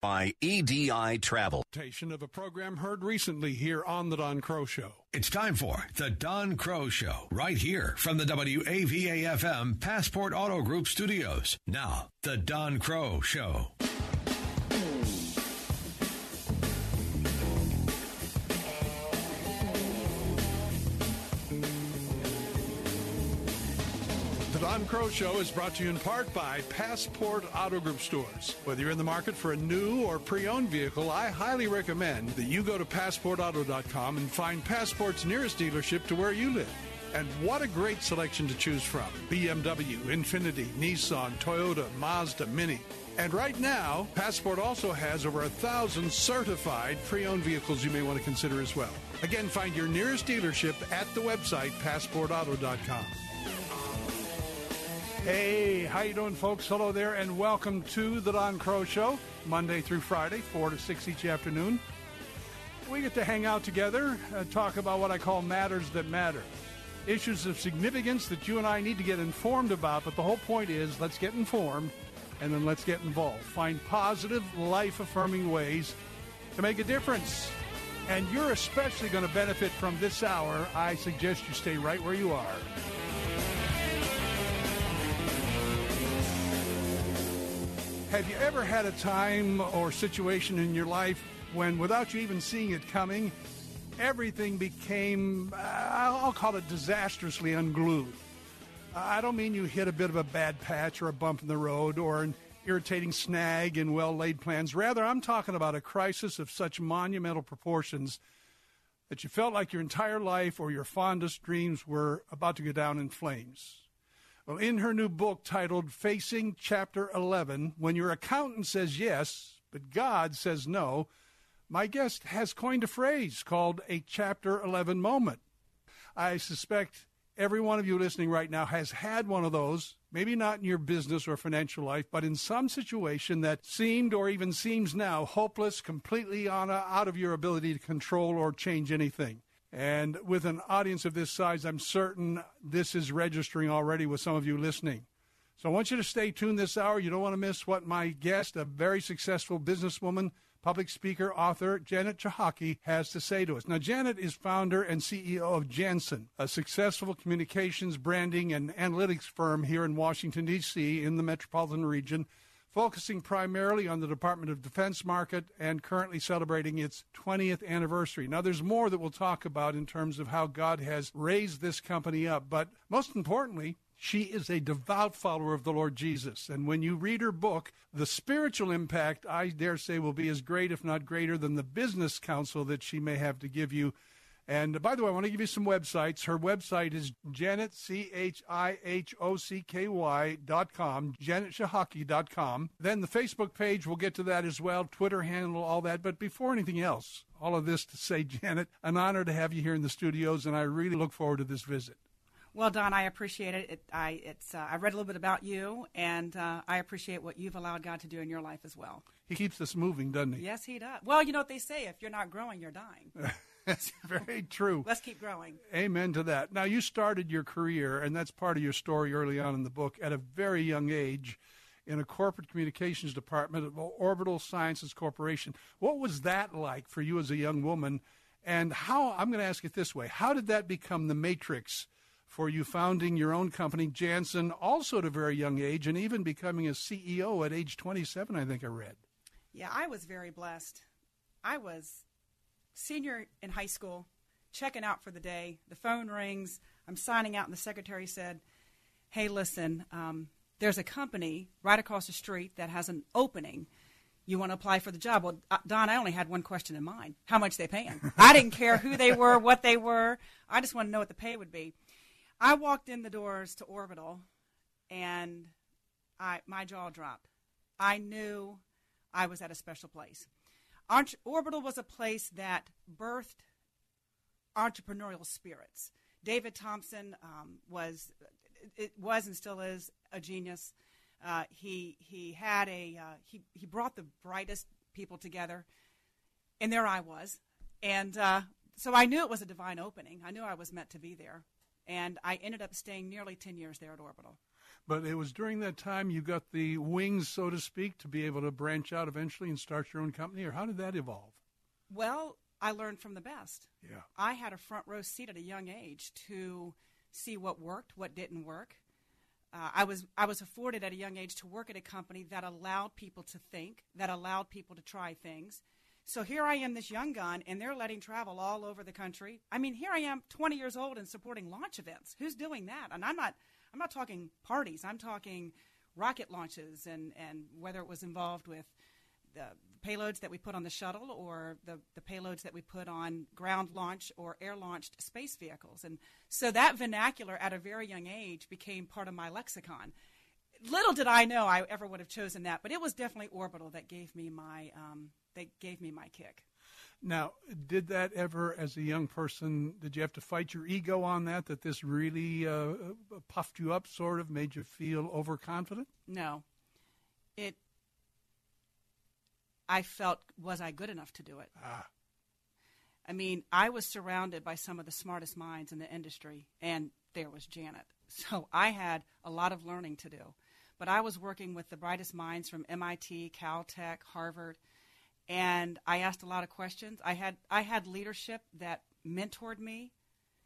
By EDI Travel. Of a program heard recently here on The Don Crow Show. It's time for The Don Crow Show, right here from the WAVA-FM Passport Auto Group studios. Now, The Don Crow Show. The Don Crow Show is brought to you in part by Passport Auto Group stores. Whether you're in the market for a new or pre-owned vehicle, I highly recommend that you go to PassportAuto.com and find Passport's nearest dealership to where you live. And what a great selection to choose from. BMW, Infiniti, Nissan, Toyota, Mazda, Mini. And right now, Passport also has over 1,000 certified pre-owned vehicles you may want to consider as well. Again, find your nearest dealership at the website PassportAuto.com. Hey, how you doing, folks? Hello there, and welcome to The Don Crow Show, Monday through Friday, 4 to 6 each afternoon. We get to hang out together and talk about what I call matters that matter, issues of significance that you and I need to get informed about, but the whole point is let's get informed and then let's get involved. Find positive, life-affirming ways to make a difference. And you're especially going to benefit from this hour. I suggest you stay right where you are. Have you ever had a time or situation in your life when, without you even seeing it coming, everything became, I'll call it disastrously unglued? I don't mean you hit a bit of a bad patch or a bump in the road or an irritating snag in well-laid plans. Rather, I'm talking about a crisis of such monumental proportions that you felt like your entire life or your fondest dreams were about to go down in flames. Well, in her new book titled Facing Chapter 11, When Your Accountant Says Yes, But God Says No, my guest has coined a phrase called a Chapter 11 moment. I suspect every one of you listening right now has had one of those, maybe not in your business or financial life, but in some situation that seemed or even seems now hopeless, completely out of your ability to control or change anything. And with an audience of this size, I'm certain this is registering already with some of you listening. So I want you to stay tuned this hour. You don't want to miss what my guest, a very successful businesswoman, public speaker, author, Janet Chihocky, has to say to us. Now, Janet is founder and CEO of Jansen, a successful communications, branding, and analytics firm here in Washington, D.C., in the metropolitan region, focusing primarily on the Department of Defense market and currently celebrating its 20th anniversary. Now, there's more that we'll talk about in terms of how God has raised this company up. But most importantly, she is a devout follower of the Lord Jesus. And when you read her book, the spiritual impact, I dare say, will be as great, if not greater, than the business counsel that she may have to give you. And by the way, I want to give you some websites. Her website is Janet, ChihocKy.com, JanetChihocky.com. Then the Facebook page, we'll get to that as well, Twitter handle, all that. But before anything else, all of this to say, Janet, an honor to have you here in the studios, and I really look forward to this visit. Well, Don, I appreciate it. I read a little bit about you, and I appreciate what you've allowed God to do in your life as well. He keeps us moving, doesn't he? Yes, he does. Well, you know what they say, if you're not growing, you're dying. That's very true. Let's keep growing. Amen to that. Now, you started your career, and that's part of your story early on in the book, at a very young age in a corporate communications department of Orbital Sciences Corporation. What was that like for you as a young woman? And how, I'm going to ask it this way, how did that become the matrix for you founding your own company, Jansen, also at a very young age, and even becoming a CEO at age 27, I think I read? Yeah, I was very blessed. I was senior in high school, checking out for the day. The phone rings. I'm signing out, and the secretary said, hey, listen, there's a company right across the street that has an opening. You want to apply for the job? Well, Don, I only had one question in mind, how much they paying. I didn't care who they were, what they were. I just wanted to know what the pay would be. I walked in the doors to Orbital, and my jaw dropped. I knew I was at a special place. Orbital was a place that birthed entrepreneurial spirits. David Thompson was and still is a genius. He brought the brightest people together, and there I was, and so I knew it was a divine opening. I knew I was meant to be there, and I ended up staying nearly 10 years there at Orbital. But it was during that time you got the wings, so to speak, to be able to branch out eventually and start your own company, or how did that evolve? Well, I learned from the best. Yeah. I had a front row seat at a young age to see what worked, what didn't work. I was afforded at a young age to work at a company that allowed people to think, that allowed people to try things. So here I am, this young gun, and they're letting travel all over the country. I mean, here I am, 20 years old, and supporting launch events. Who's doing that? And I'm not talking parties. I'm talking rocket launches, and whether it was involved with the payloads that we put on the shuttle, or the payloads that we put on ground launch or air-launched space vehicles. And so that vernacular at a very young age became part of my lexicon. Little did I know I ever would have chosen that, but it was definitely Orbital that gave me my kick. Now, did that ever, as a young person, did you have to fight your ego on that this really puffed you up, sort of, made you feel overconfident? No. I felt, was I good enough to do it? Ah. I mean, I was surrounded by some of the smartest minds in the industry, and there was Janet. So I had a lot of learning to do. But I was working with the brightest minds from MIT, Caltech, Harvard, and I asked a lot of questions. I had leadership that mentored me,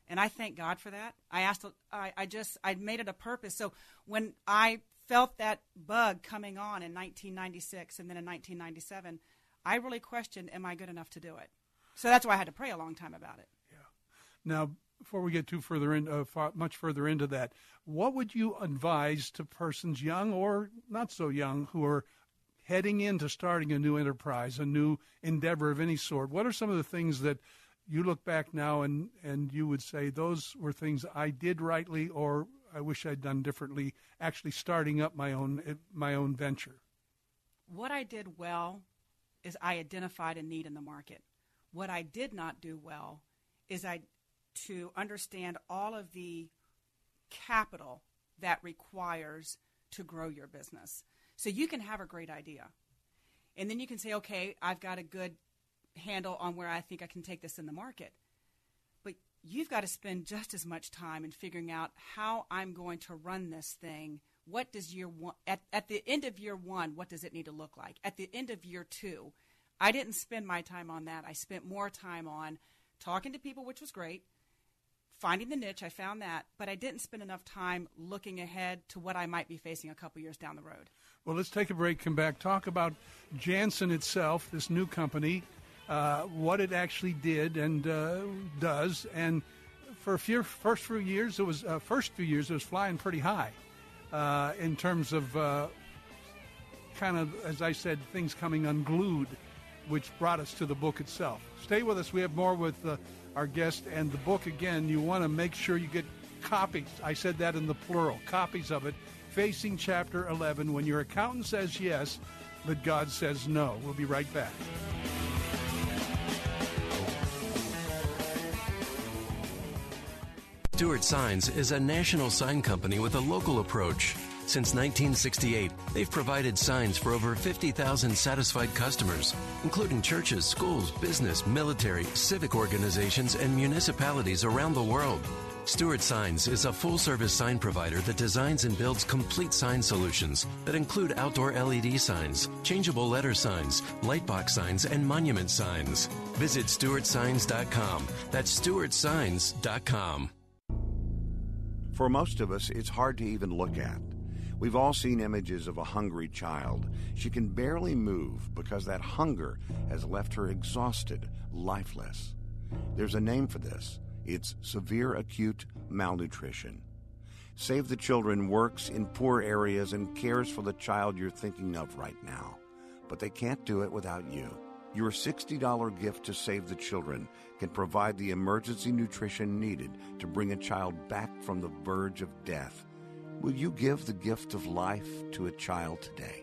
and I thank God for that. I made it a purpose. So when I felt that bug coming on in 1996 and then in 1997, I really questioned, am I good enough to do it? So that's why I had to pray a long time about it. Yeah. Now, before we get much further into that, what would you advise to persons young or not so young who are heading into starting a new enterprise, a new endeavor of any sort? What are some of the things that you look back now and you would say those were things I did rightly, or I wish I'd done differently, actually starting up my own venture? What I did well is I identified a need in the market. What I did not do well is to understand all of the capital that requires to grow your business. So you can have a great idea, and then you can say, okay, I've got a good handle on where I think I can take this in the market. But you've got to spend just as much time in figuring out how I'm going to run this thing. What does year one, at the end of year one, what does it need to look like? At the end of year two, I didn't spend my time on that. I spent more time on talking to people, which was great, finding the niche. I found that, but I didn't spend enough time looking ahead to what I might be facing a couple years down the road. Well, let's take a break, come back, talk about Jansen itself, this new company, what it actually did and does. And for first few years, it was flying pretty high in terms of kind of, as I said, things coming unglued, which brought us to the book itself. Stay with us. We have more with our guest and the book. Again, you want to make sure you get copies. I said that in the plural, copies of it. Facing Chapter 11, When Your Accountant Says Yes, But God Says No. We'll be right back. Stewart Signs is a national sign company with a local approach. Since 1968, they've provided signs for over 50,000 satisfied customers, including churches, schools, business, military, civic organizations, and municipalities around the world. Stewart Signs is a full-service sign provider that designs and builds complete sign solutions that include outdoor LED signs, changeable letter signs, lightbox signs, and monument signs. Visit StewartSigns.com. That's StewartSigns.com. For most of us, it's hard to even look at. We've all seen images of a hungry child. She can barely move because that hunger has left her exhausted, lifeless. There's a name for this. It's severe acute malnutrition. Save the Children works in poor areas and cares for the child you're thinking of right now. But they can't do it without you. Your $60 gift to Save the Children can provide the emergency nutrition needed to bring a child back from the verge of death. Will you give the gift of life to a child today?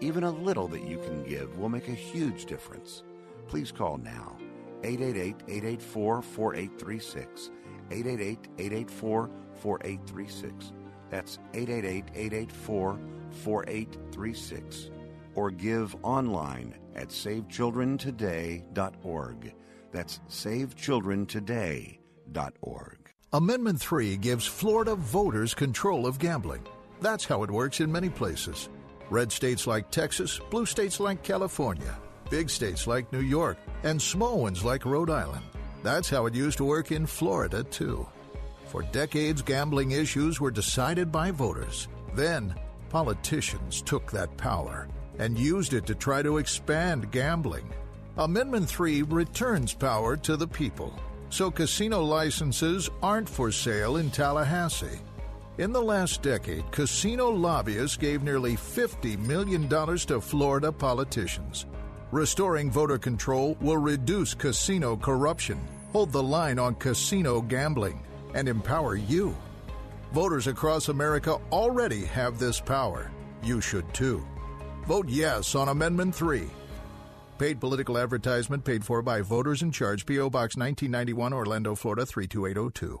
Even a little that you can give will make a huge difference. Please call now. 888-884-4836. 888-884-4836. That's 888-884-4836. Or give online at savechildrentoday.org. That's savechildrentoday.org. Amendment 3 gives Florida voters control of gambling. That's how it works in many places. Red states like Texas, blue states like California, big states like New York, and small ones like Rhode Island. That's how it used to work in Florida, too. For decades, gambling issues were decided by voters. Then, politicians took that power and used it to try to expand gambling. Amendment 3 returns power to the people, so casino licenses aren't for sale in Tallahassee. In the last decade, casino lobbyists gave nearly $50 million to Florida politicians. Restoring voter control will reduce casino corruption, hold the line on casino gambling, and empower you. Voters across America already have this power. You should too. Vote yes on Amendment 3. Paid political advertisement paid for by voters in charge. P.O. Box 1991, Orlando, Florida 32802.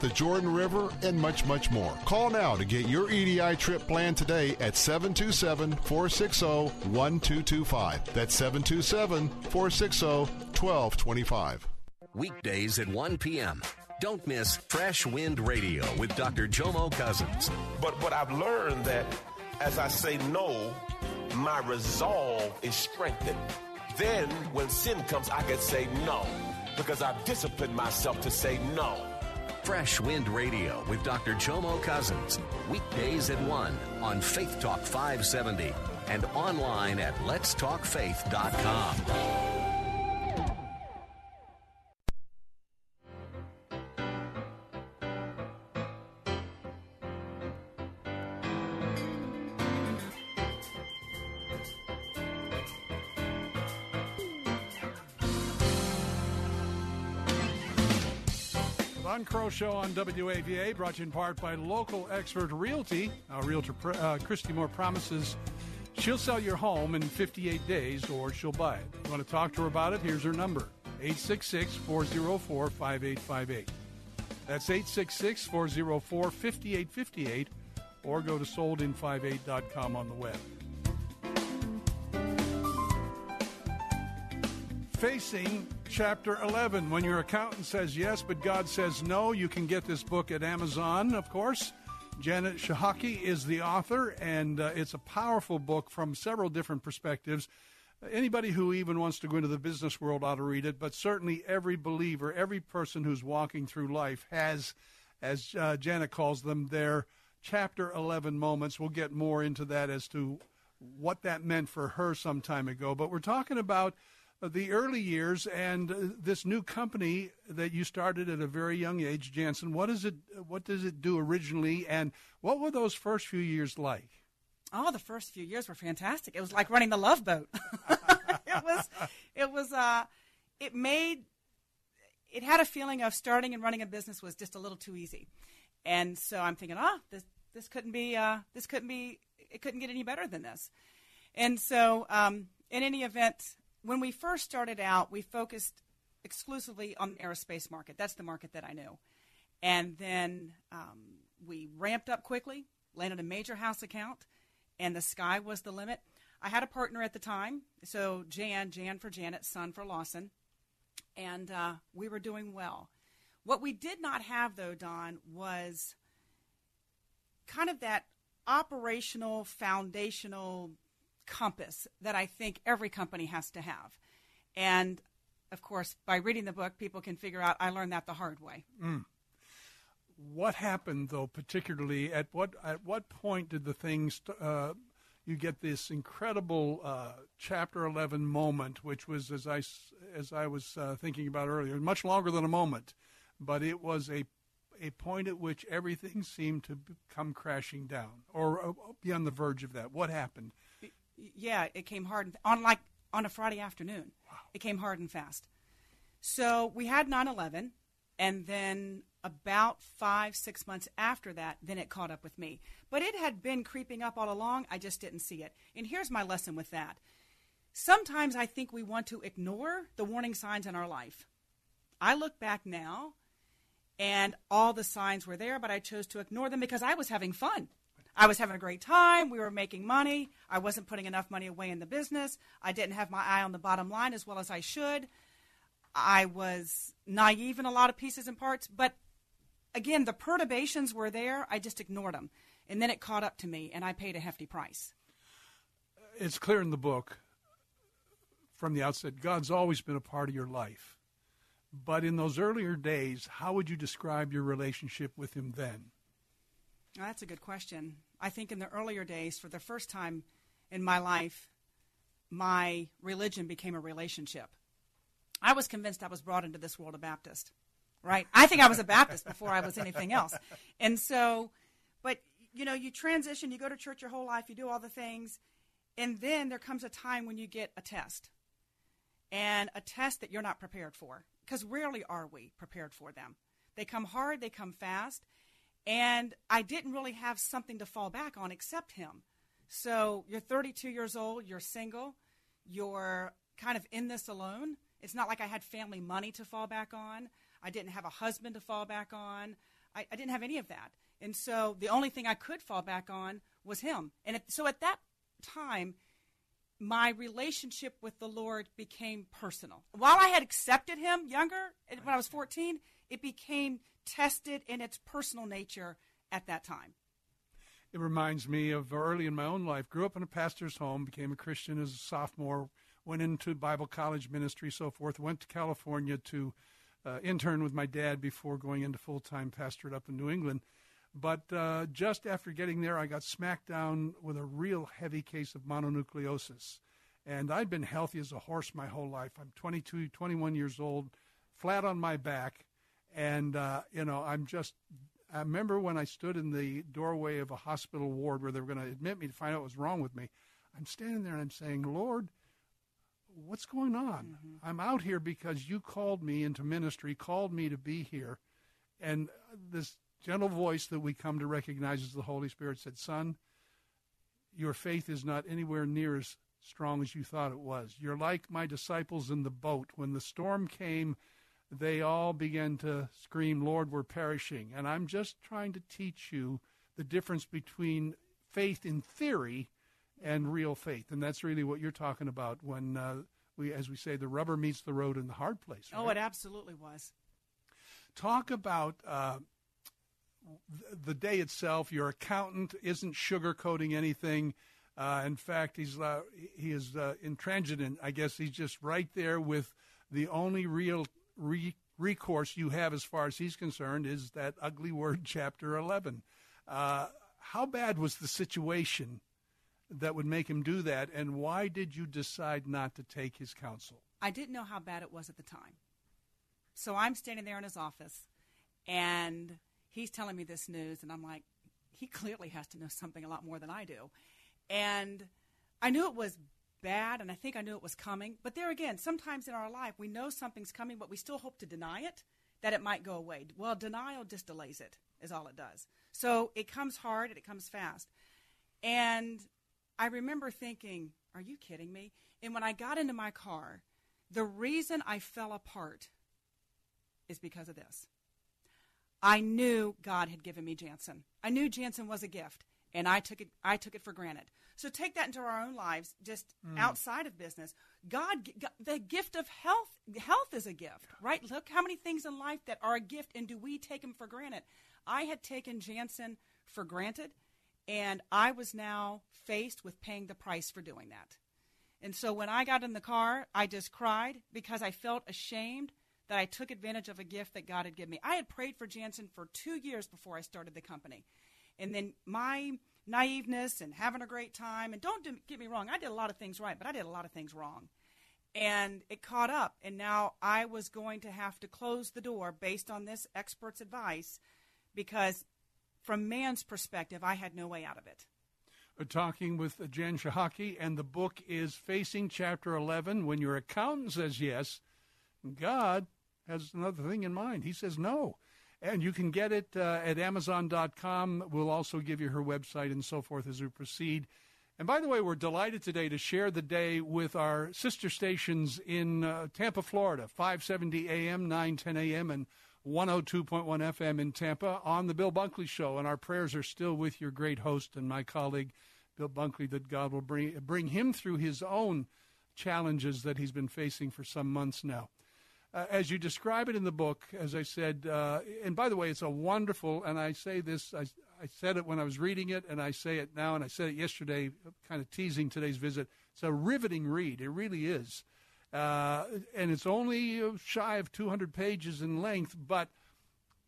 the Jordan River, and much, much more. Call now to get your EDI trip planned today at 727-460-1225. That's 727-460-1225. Weekdays at 1 p.m. Don't miss Fresh Wind Radio with Dr. Jomo Cousins. But I've learned that as I say no, my resolve is strengthened. Then when sin comes, I can say no because I've disciplined myself to say no. Fresh Wind Radio with Dr. Jomo Cousins. Weekdays at 1 on Faith Talk 570 and online at letstalkfaith.com. Crow Show on WAVA, brought to you in part by local expert Realty. Our Realtor Christy Moore promises she'll sell your home in 58 days or she'll buy it. You want to talk to her about it? Here's her number, 866-404-5858. That's 866-404-5858, or go to soldin58.com on the web. Facing Chapter 11. When your accountant says yes, but God says no, you can get this book at Amazon, of course. Janet Chihocky is the author, and it's a powerful book from several different perspectives. Anybody who even wants to go into the business world ought to read it, but certainly every believer, every person who's walking through life has, as Janet calls them, their Chapter 11 moments. We'll get more into that as to what that meant for her some time ago, but we're talking about the early years and this new company that you started at a very young age, Jansen. What does it do originally, and what were those first few years like? Oh, the first few years were fantastic. It was like running the Love Boat. It had a feeling of starting and running a business was just a little too easy, and so I'm thinking, it couldn't get any better than this. And so, in any event, when we first started out, we focused exclusively on the aerospace market. That's the market that I knew. And then we ramped up quickly, landed a major house account, and the sky was the limit. I had a partner at the time, so Jan for Janet, Son for Lawson, and we were doing well. What we did not have, though, Don, was kind of that operational, foundational compass that I think every company has to have. And, of course, by reading the book, people can figure out I learned that the hard way. Mm. What happened, though, particularly? At what point did the things you get this incredible Chapter 11 moment, which was, as I was thinking about earlier, much longer than a moment, but it was a point at which everything seemed to come crashing down or be on the verge of that. What happened? Yeah, it came hard on a Friday afternoon. Wow. It came hard and fast. So we had 9/11, and then about 5-6 months after that, then it caught up with me. But it had been creeping up all along. I just didn't see it. And here's my lesson with that. Sometimes I think we want to ignore the warning signs in our life. I look back now, and all the signs were there, but I chose to ignore them because I was having fun. I was having a great time. We were making money. I wasn't putting enough money away in the business. I didn't have my eye on the bottom line as well as I should. I was naive in a lot of pieces and parts. But, again, the perturbations were there. I just ignored them. And then it caught up to me, and I paid a hefty price. It's clear in the book from the outset, God's always been a part of your life. But in those earlier days, how would you describe your relationship with him then? That's a good question. I think in the earlier days, for the first time in my life, my religion became a relationship. I was convinced I was brought into this world a Baptist, right? I think I was a Baptist before I was anything else. And so, but, you know, you transition, you go to church your whole life, you do all the things, and then there comes a time when you get a test, and a test that you're not prepared for, because rarely are we prepared for them. They come hard, they come fast. And I didn't really have something to fall back on except him. So you're 32 years old, you're single, you're kind of in this alone. It's not like I had family money to fall back on. I didn't have a husband to fall back on. I didn't have any of that. And so the only thing I could fall back on was him. And so at that time, my relationship with the Lord became personal. While I had accepted him younger, when I was 14, it became tested in its personal nature at that time. It reminds me of early in my own life. Grew up in a pastor's home, became a Christian as a sophomore, went into Bible college ministry, so forth, went to California to intern with my dad before going into full-time pastorate up in New England. But just after getting there, I got smacked down with a real heavy case of mononucleosis. And I'd been healthy as a horse my whole life. I'm 22, 21 years old, flat on my back. And, you know, I remember when I stood in the doorway of a hospital ward where they were going to admit me to find out what was wrong with me. I'm standing there and I'm saying, Lord, what's going on? Mm-hmm. I'm out here because you called me into ministry, called me to be here. And this gentle voice that we come to recognize as the Holy Spirit said, son, your faith is not anywhere near as strong as you thought it was. You're like my disciples in the boat. When the storm came, they all began to scream, Lord, we're perishing. And I'm just trying to teach you the difference between faith in theory and real faith. And that's really what you're talking about when, as we say, the rubber meets the road in the hard place. Right? Oh, it absolutely was. Talk about the day itself. Your accountant isn't sugarcoating anything. In fact, he is intransigent. I guess he's just right there with the only real recourse you have as far as he's concerned is that ugly word, Chapter 11. How bad was the situation that would make him do that, and why did you decide not to take his counsel? I didn't know how bad it was at the time. So I'm standing there in his office, and he's telling me this news, and I'm like, he clearly has to know something a lot more than I do. And I knew it was bad, and I think I knew it was coming. But there again, sometimes in our life, we know something's coming, but we still hope to deny it, that it might go away. Well, denial just delays it, is all it does. So it comes hard, and it comes fast. And I remember thinking, are you kidding me? And when I got into my car, the reason I fell apart is because of this. I knew God had given me Jansen. I knew Jansen was a gift. And I took it for granted. So take that into our own lives, just outside of business. God, the gift of health is a gift, right? Look how many things in life that are a gift, and do we take them for granted? I had taken Jansen for granted, And I was now faced with paying the price for doing that. And so when I got in the car, I just cried because I felt ashamed that I took advantage of a gift that God had given me. I had prayed for Jansen for 2 years before I started the company. And then my naiveness and having a great time, and don't get me wrong, I did a lot of things right, but I did a lot of things wrong. And it caught up, and now I was going to have to close the door based on this expert's advice because from man's perspective, I had no way out of it. We're talking with Jan Chihocky, and the book is Facing Chapter 11, When Your Accountant Says Yes, God has another thing in mind. He says no. And you can get it at Amazon.com. We'll also give you her website and so forth as we proceed. And by the way, we're delighted today to share the day with our sister stations in Tampa, Florida, 570 AM, 910 AM, and 102.1 FM in Tampa on the Bill Bunkley Show. And our prayers are still with your great host and my colleague, Bill Bunkley, that God will bring him through his own challenges that he's been facing for some months now. As you describe it in the book, as I said, and by the way, it's a wonderful, and I say this, I said it when I was reading it, and I say it now, and I said it yesterday, kind of teasing today's visit. It's a riveting read. It really is. And it's only shy of 200 pages in length, but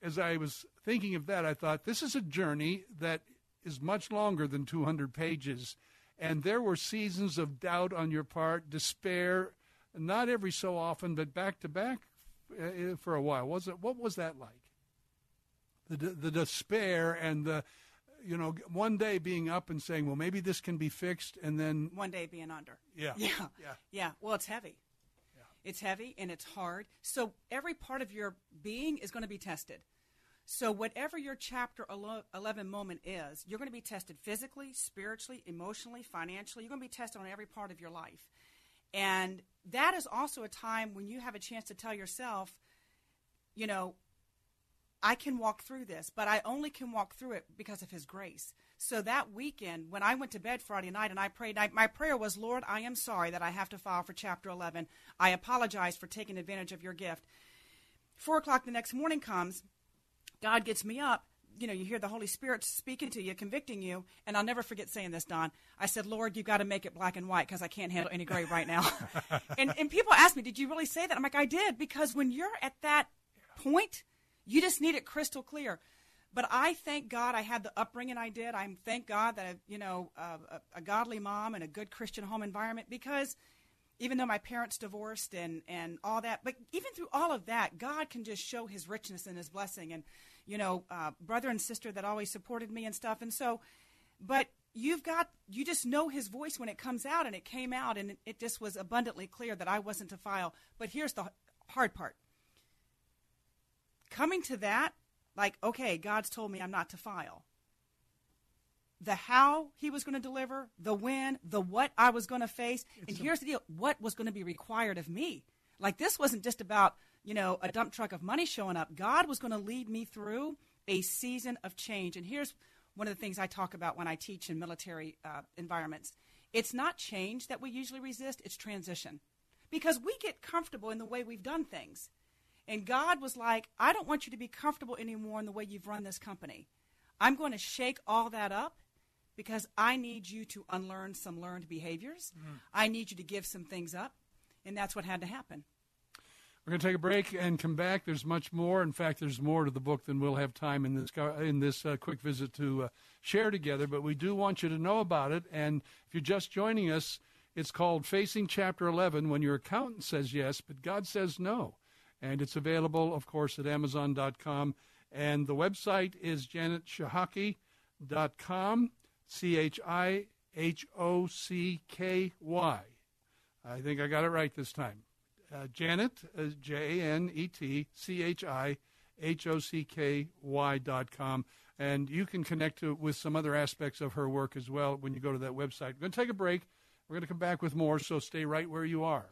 as I was thinking of that, I thought, this is a journey that is much longer than 200 pages, and there were seasons of doubt on your part, despair, not every so often, but back to back for a while. Was it? What was that like? The despair and the, you know, one day being up and saying, well, maybe this can be fixed, and then one day being under. Yeah. Well, it's heavy. Yeah. It's heavy and it's hard. So every part of your being is going to be tested. So whatever your Chapter 11 moment is, you're going to be tested physically, spiritually, emotionally, financially. You're going to be tested on every part of your life. And that is also a time when you have a chance to tell yourself, you know, I can walk through this, but I only can walk through it because of his grace. So that weekend, when I went to bed Friday night and I prayed, my prayer was, Lord, I am sorry that I have to file for Chapter 11. I apologize for taking advantage of your gift. 4 o'clock the next morning comes. God gets me up. You know, you hear the Holy Spirit speaking to you, convicting you. And I'll never forget saying this, Don. I said, Lord, you've got to make it black and white because I can't handle any gray right now. and people ask me, did you really say that? I'm like, I did, because when you're at that point, you just need it crystal clear. But I thank God I had the upbringing I did. I thank God that, a godly mom and a good Christian home environment, because even though my parents divorced and all that, but even through all of that, God can just show his richness and his blessing. And brother and sister that always supported me and stuff. And so, but you just know his voice when it comes out, and it came out, and it just was abundantly clear that I wasn't to file. But here's the hard part. Coming to that, like, okay, God's told me I'm not to file. The how he was going to deliver, the when, the what I was going to face. Here's the deal. What was going to be required of me? Like, this wasn't just about, a dump truck of money showing up. God was going to lead me through a season of change. And here's one of the things I talk about when I teach in military environments. It's not change that we usually resist. It's transition, because we get comfortable in the way we've done things. And God was like, I don't want you to be comfortable anymore in the way you've run this company. I'm going to shake all that up, because I need you to unlearn some learned behaviors. Mm-hmm. I need you to give some things up. And that's what had to happen. We're going to take a break and come back. There's much more. In fact, there's more to the book than we'll have time in this quick visit to share together. But we do want you to know about it. And if you're just joining us, it's called Facing Chapter 11, When Your Accountant Says Yes, But God Says No. And it's available, of course, at Amazon.com. And the website is JanetChihocky.com, C-H-I-H-O-C-K-Y. I think I got it right this time. Janet, JanetChihocky.com. And you can connect with some other aspects of her work as well when you go to that website. We're going to take a break. We're going to come back with more, so stay right where you are.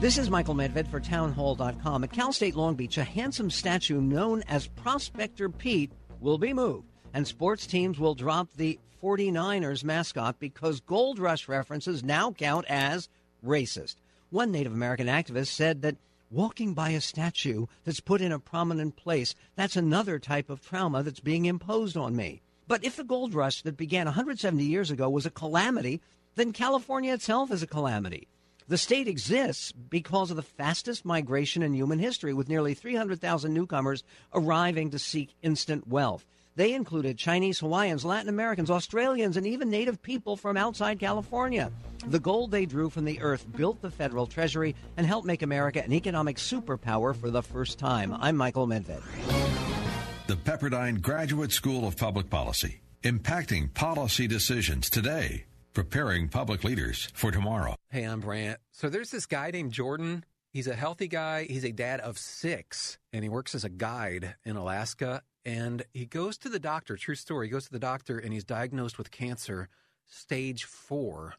This is Michael Medved for townhall.com. At Cal State Long Beach, a handsome statue known as Prospector Pete will be moved. And sports teams will drop the 49ers mascot because gold rush references now count as racist. One Native American activist said that walking by a statue that's put in a prominent place, that's another type of trauma that's being imposed on me. But if the gold rush that began 170 years ago was a calamity, then California itself is a calamity. The state exists because of the fastest migration in human history, with nearly 300,000 newcomers arriving to seek instant wealth. They included Chinese, Hawaiians, Latin Americans, Australians, and even native people from outside California. The gold they drew from the earth built the federal treasury and helped make America an economic superpower for the first time. I'm Michael Medved. The Pepperdine Graduate School of Public Policy, impacting policy decisions today, preparing public leaders for tomorrow. Hey, I'm Brant. So there's this guy named Jordan. He's a healthy guy. He's a dad of 6, and he works as a guide in Alaska. And he goes to the doctor, true story, he goes to the doctor, and he's diagnosed with cancer, stage 4.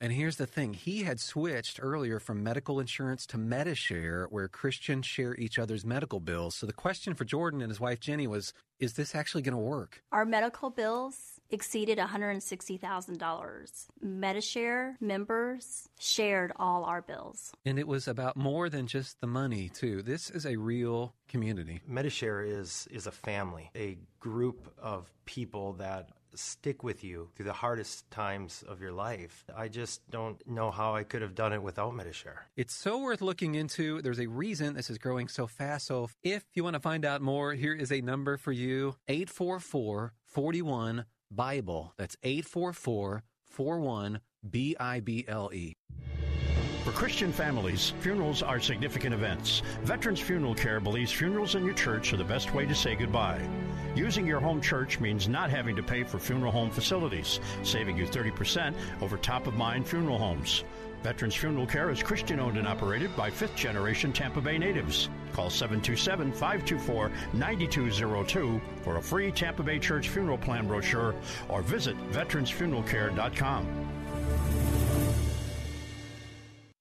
And here's the thing. He had switched earlier from medical insurance to MediShare, where Christians share each other's medical bills. So the question for Jordan and his wife, Jenny, was, is this actually going to work? Our medical bills exceeded $160,000. MediShare members shared all our bills. And it was about more than just the money, too. This is a real community. MediShare is a family, a group of people that stick with you through the hardest times of your life. I just don't know how I could have done it without MediShare. It's so worth looking into. There's a reason this is growing so fast. So if you want to find out more, here is a number for you, 844-41-BIBLE. That's 844-41-BIBLE. For Christian families, funerals are significant events. Veterans Funeral Care believes funerals in your church are the best way to say goodbye. Using your home church means not having to pay for funeral home facilities, saving you 30% over top-of-mind funeral homes. Veterans Funeral Care is Christian-owned and operated by fifth-generation Tampa Bay natives. Call 727-524-9202 for a free Tampa Bay Church funeral plan brochure or visit veteransfuneralcare.com.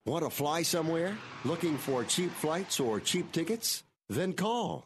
Want to fly somewhere? Looking for cheap flights or cheap tickets? Then call.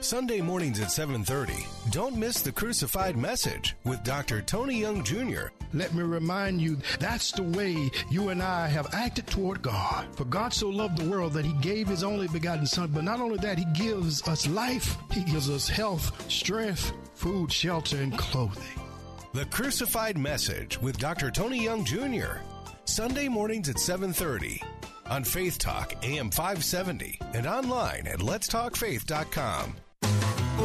Sunday mornings at 7:30. Don't miss the Crucified Message with Dr. Tony Young Jr. Let me remind you, that's the way you and I have acted toward God. For God so loved the world that he gave his only begotten son. But not only that, he gives us life. He gives us health, strength, food, shelter, and clothing. The Crucified Message with Dr. Tony Young Jr. Sunday mornings at 7:30. On Faith Talk, AM 570. And online at letstalkfaith.com.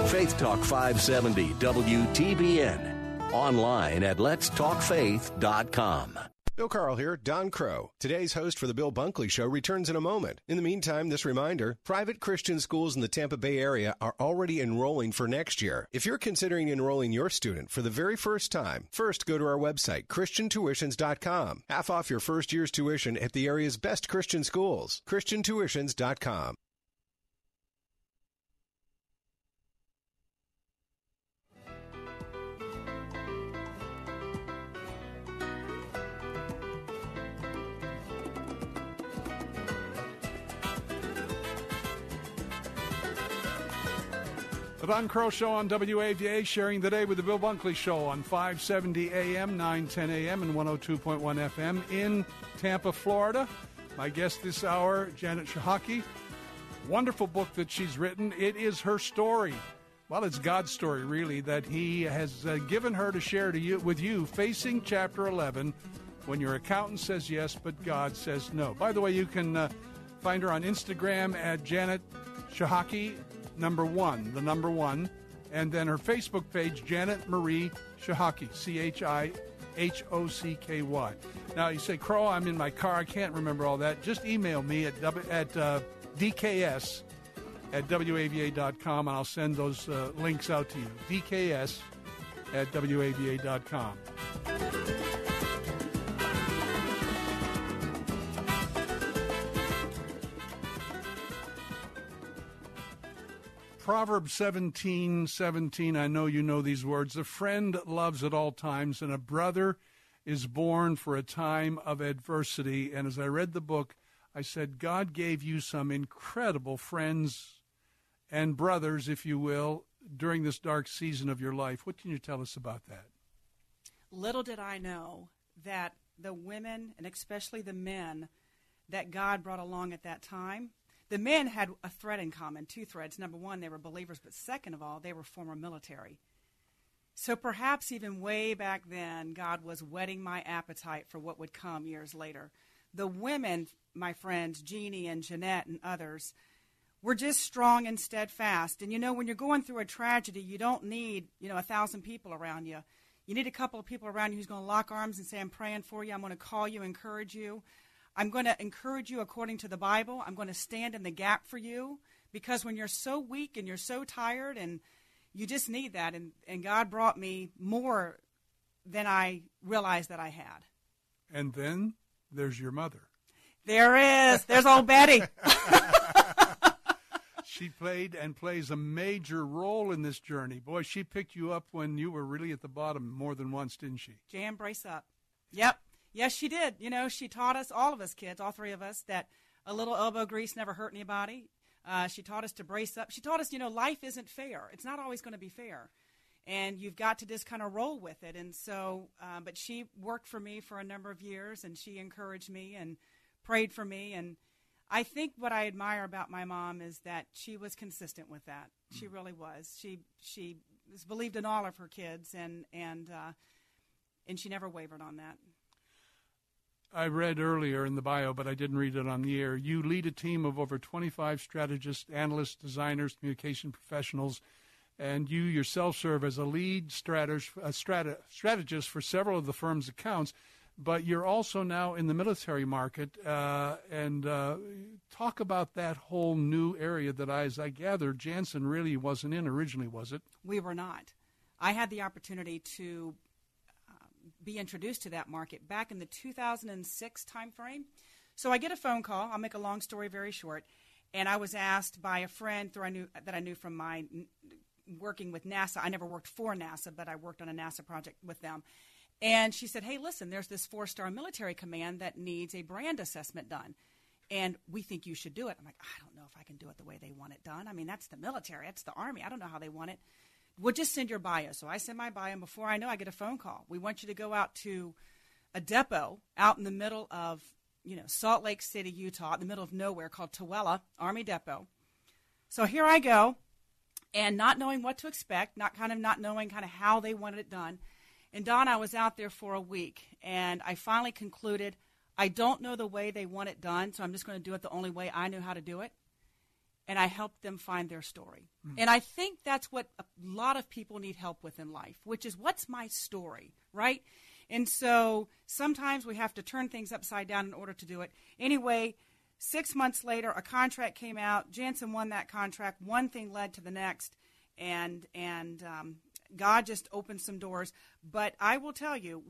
Faith Talk 570 WTBN. Online at letstalkfaith.com. Bill Carl here, Don Crow. Today's host for The Bill Bunkley Show returns in a moment. In the meantime, this reminder, private Christian schools in the Tampa Bay area are already enrolling for next year. If you're considering enrolling your student for the very first time, first go to our website, ChristianTuitions.com. Half off your first year's tuition at the area's best Christian schools, ChristianTuitions.com. The Don Crow Show on WAVA, sharing the day with the Bill Bunkley Show on 570 AM, 910 AM, and 102.1 FM in Tampa, Florida. My guest this hour, Janet Chihocky. Wonderful book that she's written. It is her story. Well, it's God's story, really, that he has given her to share to you, with you, facing Chapter 11, when your accountant says yes, but God says no. By the way, you can find her on Instagram at Janet Chihocky. #1, the number 1, And then her Facebook page, Janet Marie Chihocky, Chihocky. Now, you say, Crow, I'm in my car. I can't remember all that. Just email me at DKS at WAVA.com, and I'll send those links out to you. DKS at WAVA.com. Proverbs 17:17, I know you know these words. A friend loves at all times, and a brother is born for a time of adversity. And as I read the book, I said, God gave you some incredible friends and brothers, if you will, during this dark season of your life. What can you tell us about that? Little did I know that the women, and especially the men, that God brought along at that time, the men had a thread in common, two threads. Number one, they were believers, but second of all, they were former military. So perhaps even way back then, God was whetting my appetite for what would come years later. The women, my friends, Jeannie and Jeanette and others, were just strong and steadfast. And, you know, when you're going through a tragedy, you don't need, 1,000 people around you. You need a couple of people around you who's going to lock arms and say, I'm praying for you. I'm going to call you, encourage you. I'm going to encourage you according to the Bible. I'm going to stand in the gap for you, because when you're so weak and you're so tired and you just need that, and God brought me more than I realized that I had. And then there's your mother. There's old Betty. She played and plays a major role in this journey. Boy, she picked you up when you were really at the bottom more than once, didn't she? Jan, brace up. Yep. Yes, she did. She taught us, all of us kids, all three of us, that a little elbow grease never hurt anybody. She taught us to brace up. She taught us, life isn't fair. It's not always going to be fair. And you've got to just kind of roll with it. And so, but she worked for me for a number of years, and she encouraged me and prayed for me. And I think what I admire about my mom is that she was consistent with that. She really was. She believed in all of her kids, and she never wavered on that. I read earlier in the bio, but I didn't read it on the air. You lead a team of over 25 strategists, analysts, designers, communication professionals, and you yourself serve as a lead strategist for several of the firm's accounts, but you're also now in the military market. And talk about that whole new area that, as I gather, Jansen really wasn't in originally, was it? We were not. I had the opportunity to be introduced to that market back in the 2006 time frame. So I get a phone call. I'll make a long story very short. And I was asked by a friend that I knew from my working with NASA. I never worked for NASA, but I worked on a NASA project with them. And she said, hey, listen, there's this 4-star military command that needs a brand assessment done, and we think you should do it. I'm like, I don't know if I can do it the way they want it done. I mean, that's the military. That's the Army. I don't know how they want it. We'll just send your bio. So I send my bio, and before I know, I get a phone call. We want you to go out to a depot out in the middle of, Salt Lake City, Utah, in the middle of nowhere, called Tooele Army Depot. So here I go, and not knowing what to expect, not knowing how they wanted it done. And Don, I was out there for a week, and I finally concluded, I don't know the way they want it done, so I'm just going to do it the only way I knew how to do it. And I helped them find their story. Mm-hmm. And I think that's what a lot of people need help with in life, which is, what's my story, right? And so sometimes we have to turn things upside down in order to do it. Anyway, 6 months later, a contract came out. Jansen won that contract. One thing led to the next, and God just opened some doors. But I will tell you,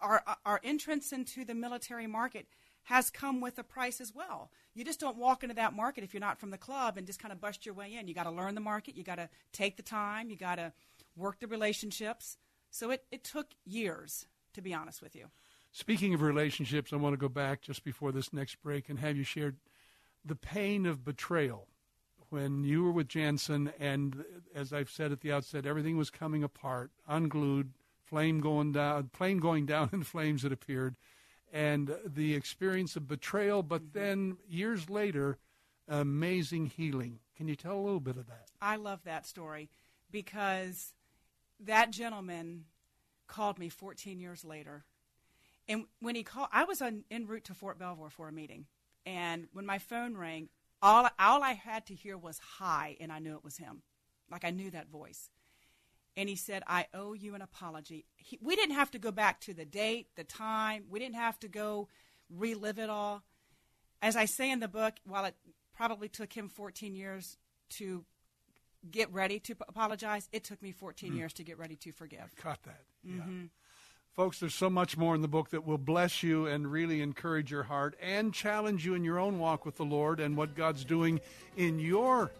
our entrance into the military market has come with a price as well. You just don't walk into that market if you're not from the club and just kind of bust your way in. You got to learn the market. You got to take the time. You got to work the relationships. So it took years, to be honest with you. Speaking of relationships, I want to go back just before this next break and have you shared the pain of betrayal when you were with Jansen, and as I've said at the outset, everything was coming apart, unglued, plane going down in flames, it appeared. And the experience of betrayal, but then years later, amazing healing. Can you tell a little bit of that? I love that story, because that gentleman called me 14 years later. And when he called, I was en route to Fort Belvoir for a meeting. And when my phone rang, all I had to hear was hi, and I knew it was him. like I knew that voice. And he said, I owe you an apology. We didn't have to go back to the date, the time. We didn't have to go relive it all. As I say in the book, while it probably took him 14 years to get ready to apologize, it took me 14 years to get ready to forgive. Caught that. Yeah. Folks, there's so much more in the book that will bless you and really encourage your heart and challenge you in your own walk with the Lord and what God's doing in your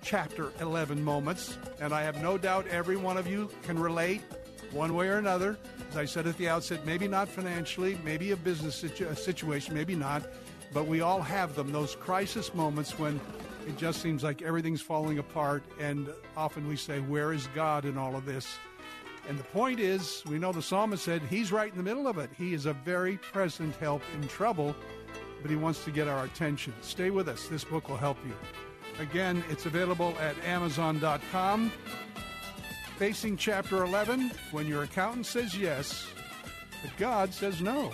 Chapter 11 moments. And I have no doubt every one of you can relate one way or another. As I said at the outset, maybe not financially, maybe a business situation, maybe not. But we all have them, those crisis moments when it just seems like everything's falling apart. And often we say, where is God in all of this? And the point is, we know the psalmist said he's right in the middle of it. He is a very present help in trouble, but he wants to get our attention. Stay with us. This book will help you. Again, it's available at Amazon.com. Facing Chapter 11, when your accountant says yes, but God says no.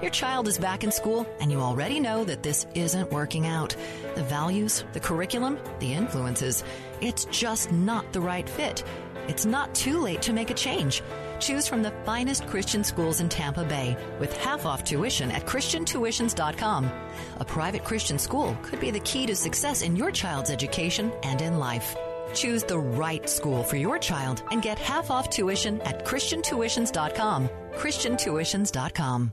Your child is back in school, and you already know that this isn't working out. The values, the curriculum, the influences, it's just not the right fit. It's not too late to make a change. Choose from the finest Christian schools in Tampa Bay with half-off tuition at ChristianTuitions.com. A private Christian school could be the key to success in your child's education and in life. Choose the right school for your child and get half-off tuition at ChristianTuitions.com. ChristianTuitions.com.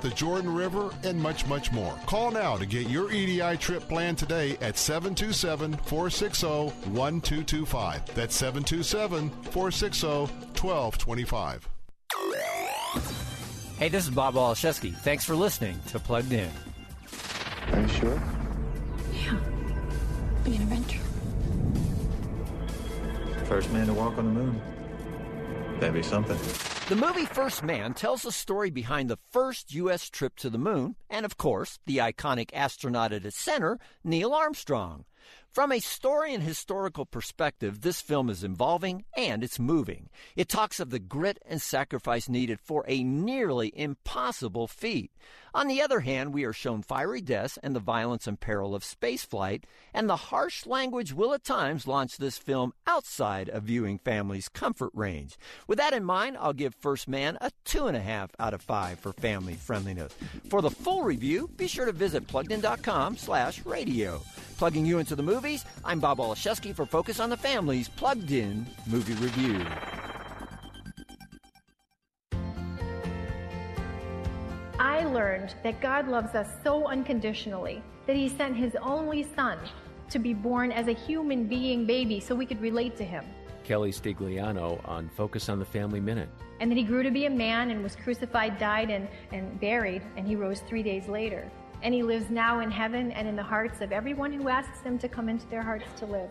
the Jordan River, and much, much more. Call now to get your EDI trip planned today at 727-460-1225. That's 727-460-1225. Hey, this is Bob Olszewski. Thanks for listening to Plugged In. Are you sure? Yeah. I'm gonna venture. First man to walk on the moon. That'd be something. The movie First Man tells the story behind the first U.S. trip to the moon and, of course, the iconic astronaut at its center, Neil Armstrong. From a story and historical perspective, this film is involving and it's moving. It talks of the grit and sacrifice needed for a nearly impossible feat. On the other hand, we are shown fiery deaths and the violence and peril of spaceflight, and the harsh language will at times launch this film outside of viewing families' comfort range. With that in mind, I'll give First Man a 2.5 out of 5 for family friendliness. For the full review, be sure to visit PluggedIn.com/radio. Plugging you into the movies, I'm Bob Olszewski for Focus on the Family's Plugged In Movie Review. I learned that God loves us so unconditionally that He sent His only son to be born as a human being baby so we could relate to Him. Kelly Stigliano on Focus on the Family Minute. And then He grew to be a man and was crucified, died, and buried, and He rose 3 days later. And He lives now in heaven and in the hearts of everyone who asks Him to come into their hearts to live.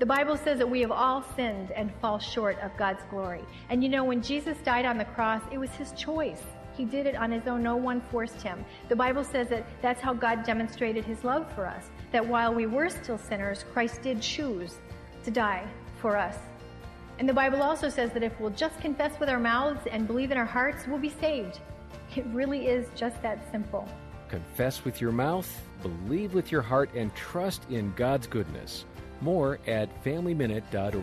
The Bible says that we have all sinned and fall short of God's glory. And you know, when Jesus died on the cross, it was His choice. He did it on His own. No one forced Him. The Bible says that that's how God demonstrated His love for us, that while we were still sinners, Christ did choose to die for us. And the Bible also says that if we'll just confess with our mouths and believe in our hearts, we'll be saved. It really is just that simple. Confess with your mouth, believe with your heart, and trust in God's goodness. More at FamilyMinute.org.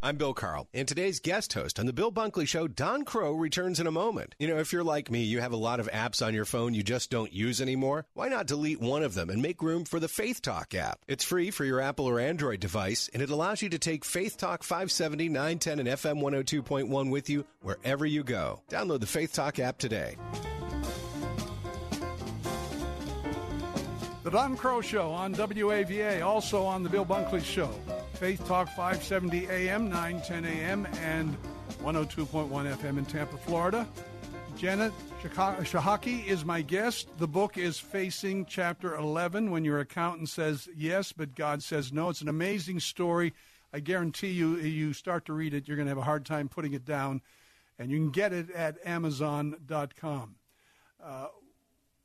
I'm Bill Carl, and today's guest host on The Bill Bunkley Show, Don Crow, returns in a moment. You know, if you're like me, you have a lot of apps on your phone you just don't use anymore. Why not delete one of them and make room for the Faith Talk app? It's free for your Apple or Android device, and it allows you to take Faith Talk 570, 910, and FM 102.1 with you wherever you go. Download the Faith Talk app today. The Don Crow Show on WAVA, also on The Bill Bunkley Show. Faith Talk 570 AM, 910 AM, and 102.1 FM in Tampa, Florida. Janet Chihocky is my guest. The book is Facing Chapter 11, When Your Accountant Says Yes, But God Says No. It's an amazing story. I guarantee you start to read it, you're going to have a hard time putting it down. And you can get it at Amazon.com.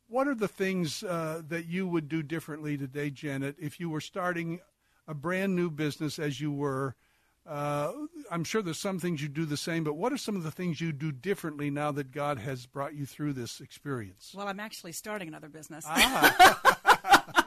What are the things that you would do differently today, Janet, if you were starting a brand new business as you were? I'm sure there's some things you do the same, but what are some of the things you do differently now that God has brought you through this experience? Well, I'm actually starting another business. Ah.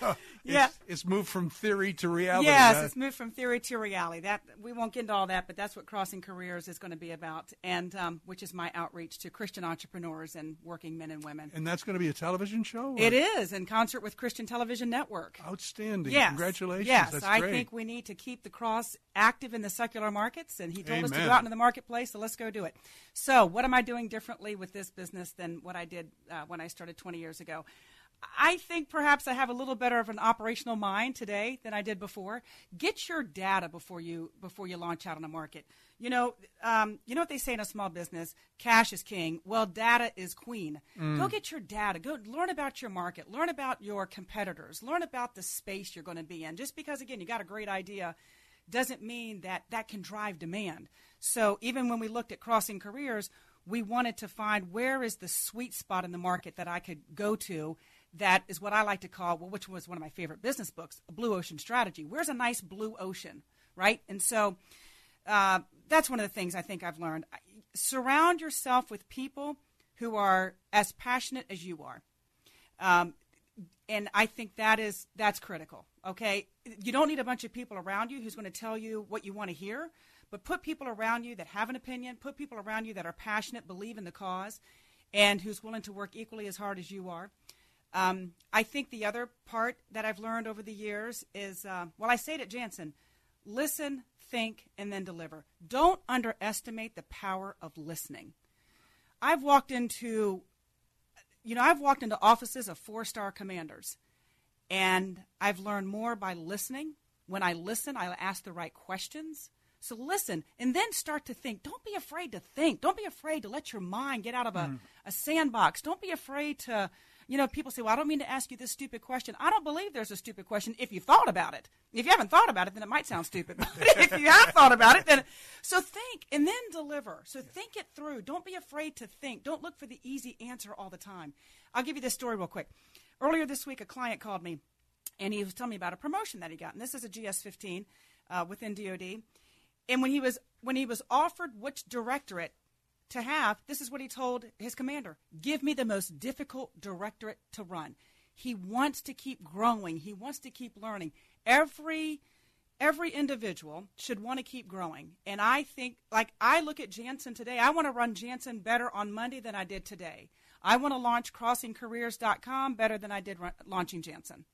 So yeah. It's moved from theory to reality. Yes, It's moved from theory to reality. That we won't get into all that, but that's what Crossing Careers is going to be about, and which is my outreach to Christian entrepreneurs and working men and women. And that's going to be a television show? Or? It is, in concert with Christian Television Network. Outstanding. Yes. Congratulations. Yes, that's great. I think we need to keep the cross active in the secular markets, and he told us to go out into the marketplace, so let's go do it. So what am I doing differently with this business than what I did when I started 20 years ago? I think perhaps I have a little better of an operational mind today than I did before. Get your data before you launch out on the market. You know what they say in a small business, cash is king. Well, data is queen. Mm. Go get your data. Go learn about your market. Learn about your competitors. Learn about the space you're going to be in. Just because, again, you got a great idea doesn't mean that can drive demand. So even when we looked at Crossing Careers, we wanted to find where is the sweet spot in the market that I could go to. That is what I like to call, which was one of my favorite business books, a Blue Ocean Strategy. Where's a nice blue ocean, right? And so that's one of the things I think I've learned. Surround yourself with people who are as passionate as you are. And I think that's critical, okay? You don't need a bunch of people around you who's going to tell you what you want to hear, but put people around you that have an opinion, put people around you that are passionate, believe in the cause, and who's willing to work equally as hard as you are. I think the other part that I've learned over the years is, I say it at Jansen, listen, think, and then deliver. Don't underestimate the power of listening. I've walked into offices of four-star commanders, and I've learned more by listening. When I listen, I ask the right questions. So listen, and then start to think. Don't be afraid to think. Don't be afraid to let your mind get out of a sandbox. Don't be afraid to... people say, well, I don't mean to ask you this stupid question. I don't believe there's a stupid question if you thought about it. If you haven't thought about it, then it might sound stupid. But if you have thought about it, then... So think and then deliver. So think it through. Don't be afraid to think. Don't look for the easy answer all the time. I'll give you this story real quick. Earlier this week, a client called me, and he was telling me about a promotion that he got. And this is a GS-15 within DOD. And when he was offered which directorate to have, this is what he told his commander: give me the most difficult directorate to run. He wants to keep growing. He wants to keep learning. Every individual should want to keep growing. And I think, like I look at Jansen today, I want to run Jansen better on Monday than I did today. I want to launch CrossingCareers.com better than I did launching Jansen.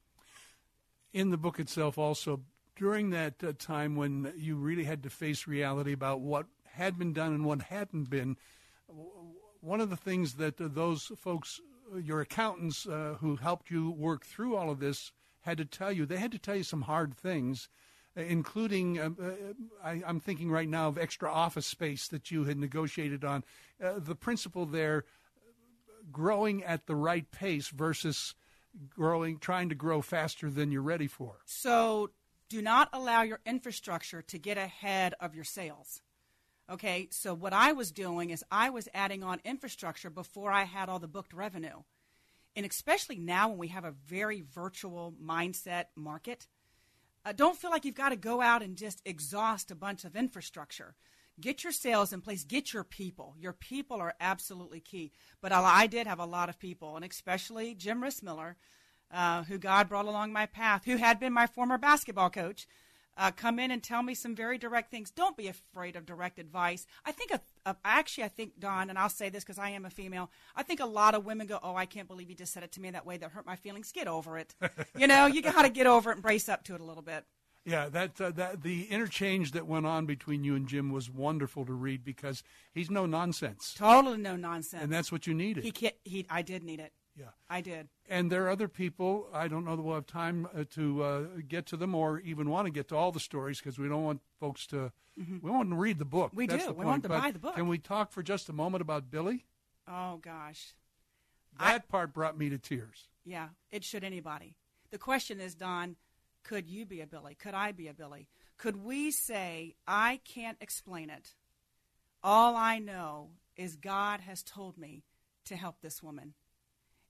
In the book itself also, during that time when you really had to face reality about what had been done and what hadn't been, one of the things that those folks, your accountants who helped you work through all of this, had to tell you some hard things, including, I'm thinking right now of extra office space that you had negotiated on, the principle there, growing at the right pace versus trying to grow faster than you're ready for. So Do not allow your infrastructure to get ahead of your sales. Okay, so what I was doing is I was adding on infrastructure before I had all the booked revenue. And especially now when we have a very virtual mindset market, don't feel like you've got to go out and just exhaust a bunch of infrastructure. Get your sales in place. Get your people. Your people are absolutely key. But I did have a lot of people, and especially Jim Rissmiller, who God brought along my path, who had been my former basketball coach, come in and tell me some very direct things. Don't be afraid of direct advice. I think, Dawn, and I'll say this because I am a female, I think a lot of women go, oh, I can't believe you just said it to me that way. That hurt my feelings. Get over it. You got to get over it and brace up to it a little bit. Yeah, that the interchange that went on between you and Jim was wonderful to read because he's no nonsense. Totally no nonsense. And that's what you needed. I did need it. Yeah. I did. And there are other people, I don't know that we'll have time to get to them or even want to get to all the stories because we don't want folks to, we want to read the book. We that's do. The we point. Want to but buy the book. Can we talk for just a moment about Billy? Oh, gosh. That part brought me to tears. Yeah, it should anybody. The question is, Don, could you be a Billy? Could I be a Billy? Could we say, I can't explain it. All I know is God has told me to help this woman.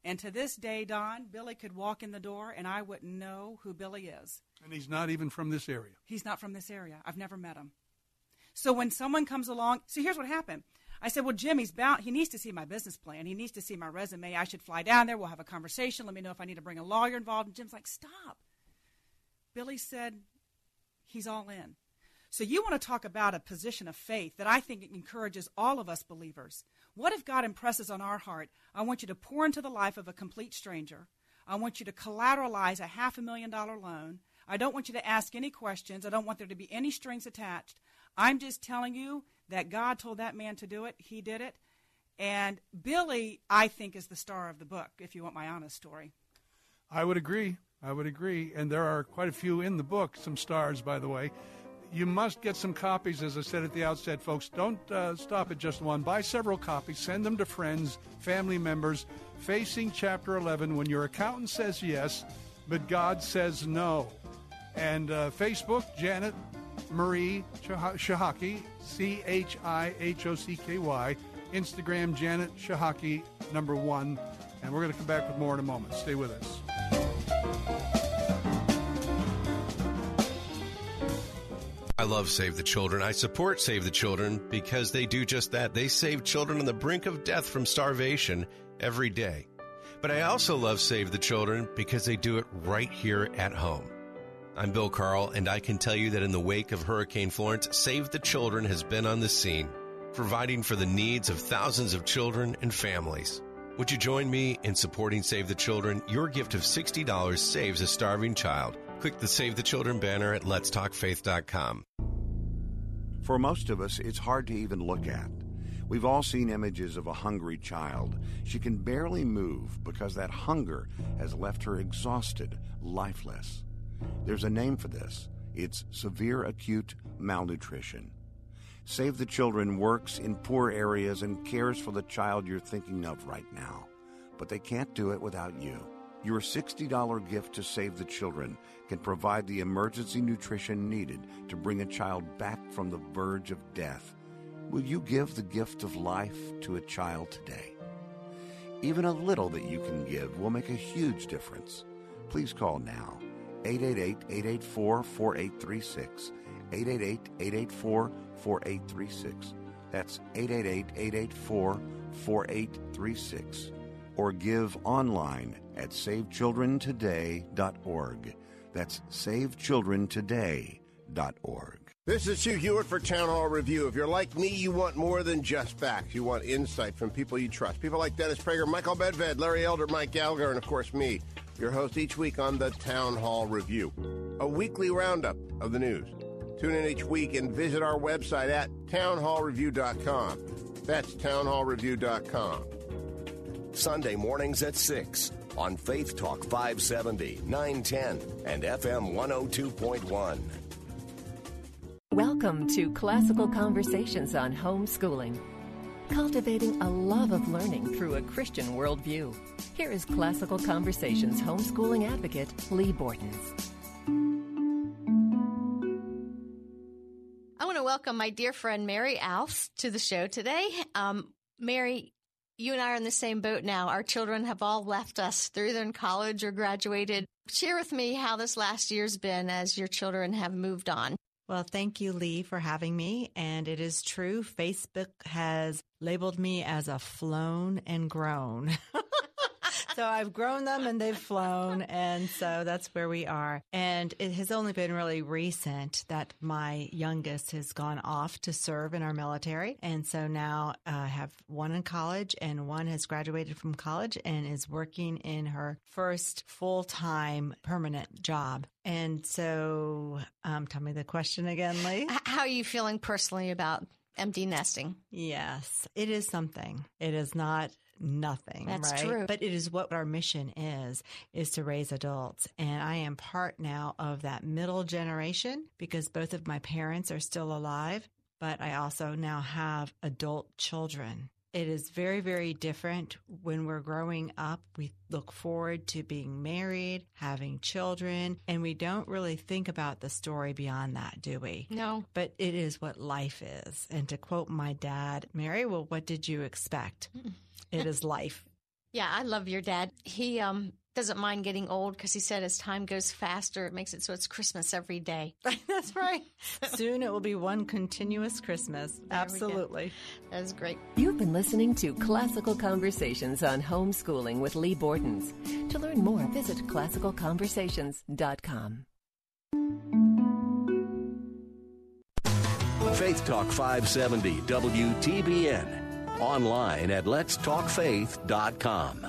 And to this day, Don, Billy could walk in the door and I wouldn't know who Billy is. And he's not even from this area. He's not from this area. I've never met him. So when someone comes along, see, here's what happened. I said, well, Jim, he needs to see my business plan. He needs to see my resume. I should fly down there. We'll have a conversation. Let me know if I need to bring a lawyer involved. And Jim's like, stop. Billy said he's all in. So you want to talk about a position of faith that I think encourages all of us believers. What if God impresses on our heart, I want you to pour into the life of a complete stranger. I want you to collateralize $500,000 loan. I don't want you to ask any questions. I don't want there to be any strings attached. I'm just telling you that God told that man to do it. He did it. And Billy, I think, is the star of the book, if you want my honest story. I would agree, and there are quite a few in the book, some stars, by the way. You must get some copies, as I said at the outset, folks. Don't stop at just one. Buy several copies. Send them to friends, family members. Facing Chapter 11, when your accountant says yes, but God says no. And Facebook, Janet Marie Chihocky, Chihocky. Instagram, Janet Chihocky, #1. And we're going to come back with more in a moment. Stay with us. I love Save the Children. I support Save the Children because they do just that. They save children on the brink of death from starvation every day. But I also love Save the Children because they do it right here at home. I'm Bill Carl, and I can tell you that in the wake of Hurricane Florence, Save the Children has been on the scene, providing for the needs of thousands of children and families. Would you join me in supporting Save the Children? Your gift of $60 saves a starving child. Click the Save the Children banner at letstalkfaith.com. For most of us, it's hard to even look at. We've all seen images of a hungry child. She can barely move because that hunger has left her exhausted, lifeless. There's a name for this. It's severe acute malnutrition. Save the Children works in poor areas and cares for the child you're thinking of right now. But they can't do it without you. Your $60 gift to Save the Children can provide the emergency nutrition needed to bring a child back from the verge of death. Will you give the gift of life to a child today? Even a little that you can give will make a huge difference. Please call now. 888-884-4836. 888-884-4836. That's 888-884-4836. Or give online at SaveChildrenToday.org. That's SaveChildrenToday.org. This is Hugh Hewitt for Town Hall Review. If you're like me, you want more than just facts. You want insight from people you trust. People like Dennis Prager, Michael Medved, Larry Elder, Mike Gallagher, and of course me, your host each week on the Town Hall Review, a weekly roundup of the news. Tune in each week and visit our website at townhallreview.com. That's townhallreview.com. Sunday mornings at 6 on Faith Talk 570, 910, and FM 102.1. Welcome to Classical Conversations on Homeschooling, cultivating a love of learning through a Christian worldview. Here is Classical Conversations homeschooling advocate Lee Bortons. welcome my dear friend Mary Alfs to the show today. Mary, you and I are in the same boat now. Our children have all left us. They're either in college or graduated. Share with me how this last year's been as your children have moved on. Well, thank you, Lee, for having me. And it is true. Facebook has labeled me as a flown and grown. So I've grown them and they've flown. And so that's where we are. And it has only been really recent that my youngest has gone off to serve in our military. And so now I have one in college and one has graduated from college and is working in her first full-time permanent job. And so tell me the question again, Lee. How are you feeling personally about empty nesting? Yes, it is something. It is not nothing. That's right? True. But it is what our mission is to raise adults. And I am part now of that middle generation because both of my parents are still alive, but I also now have adult children. It is very, very different when we're growing up. We look forward to being married, having children, and we don't really think about the story beyond that, do we? No. But it is what life is. And to quote my dad, Mary, well, what did you expect? It is life. Yeah, I love your dad. He doesn't mind getting old because he said as time goes faster, it makes it so it's Christmas every day. That's right. Soon it will be one continuous Christmas. Absolutely. That is great. You've been listening to Classical Conversations on Homeschooling with Lee Bordens. To learn more, visit ClassicalConversations.com. Faith Talk 570 WTBN. Online at letstalkfaith.com.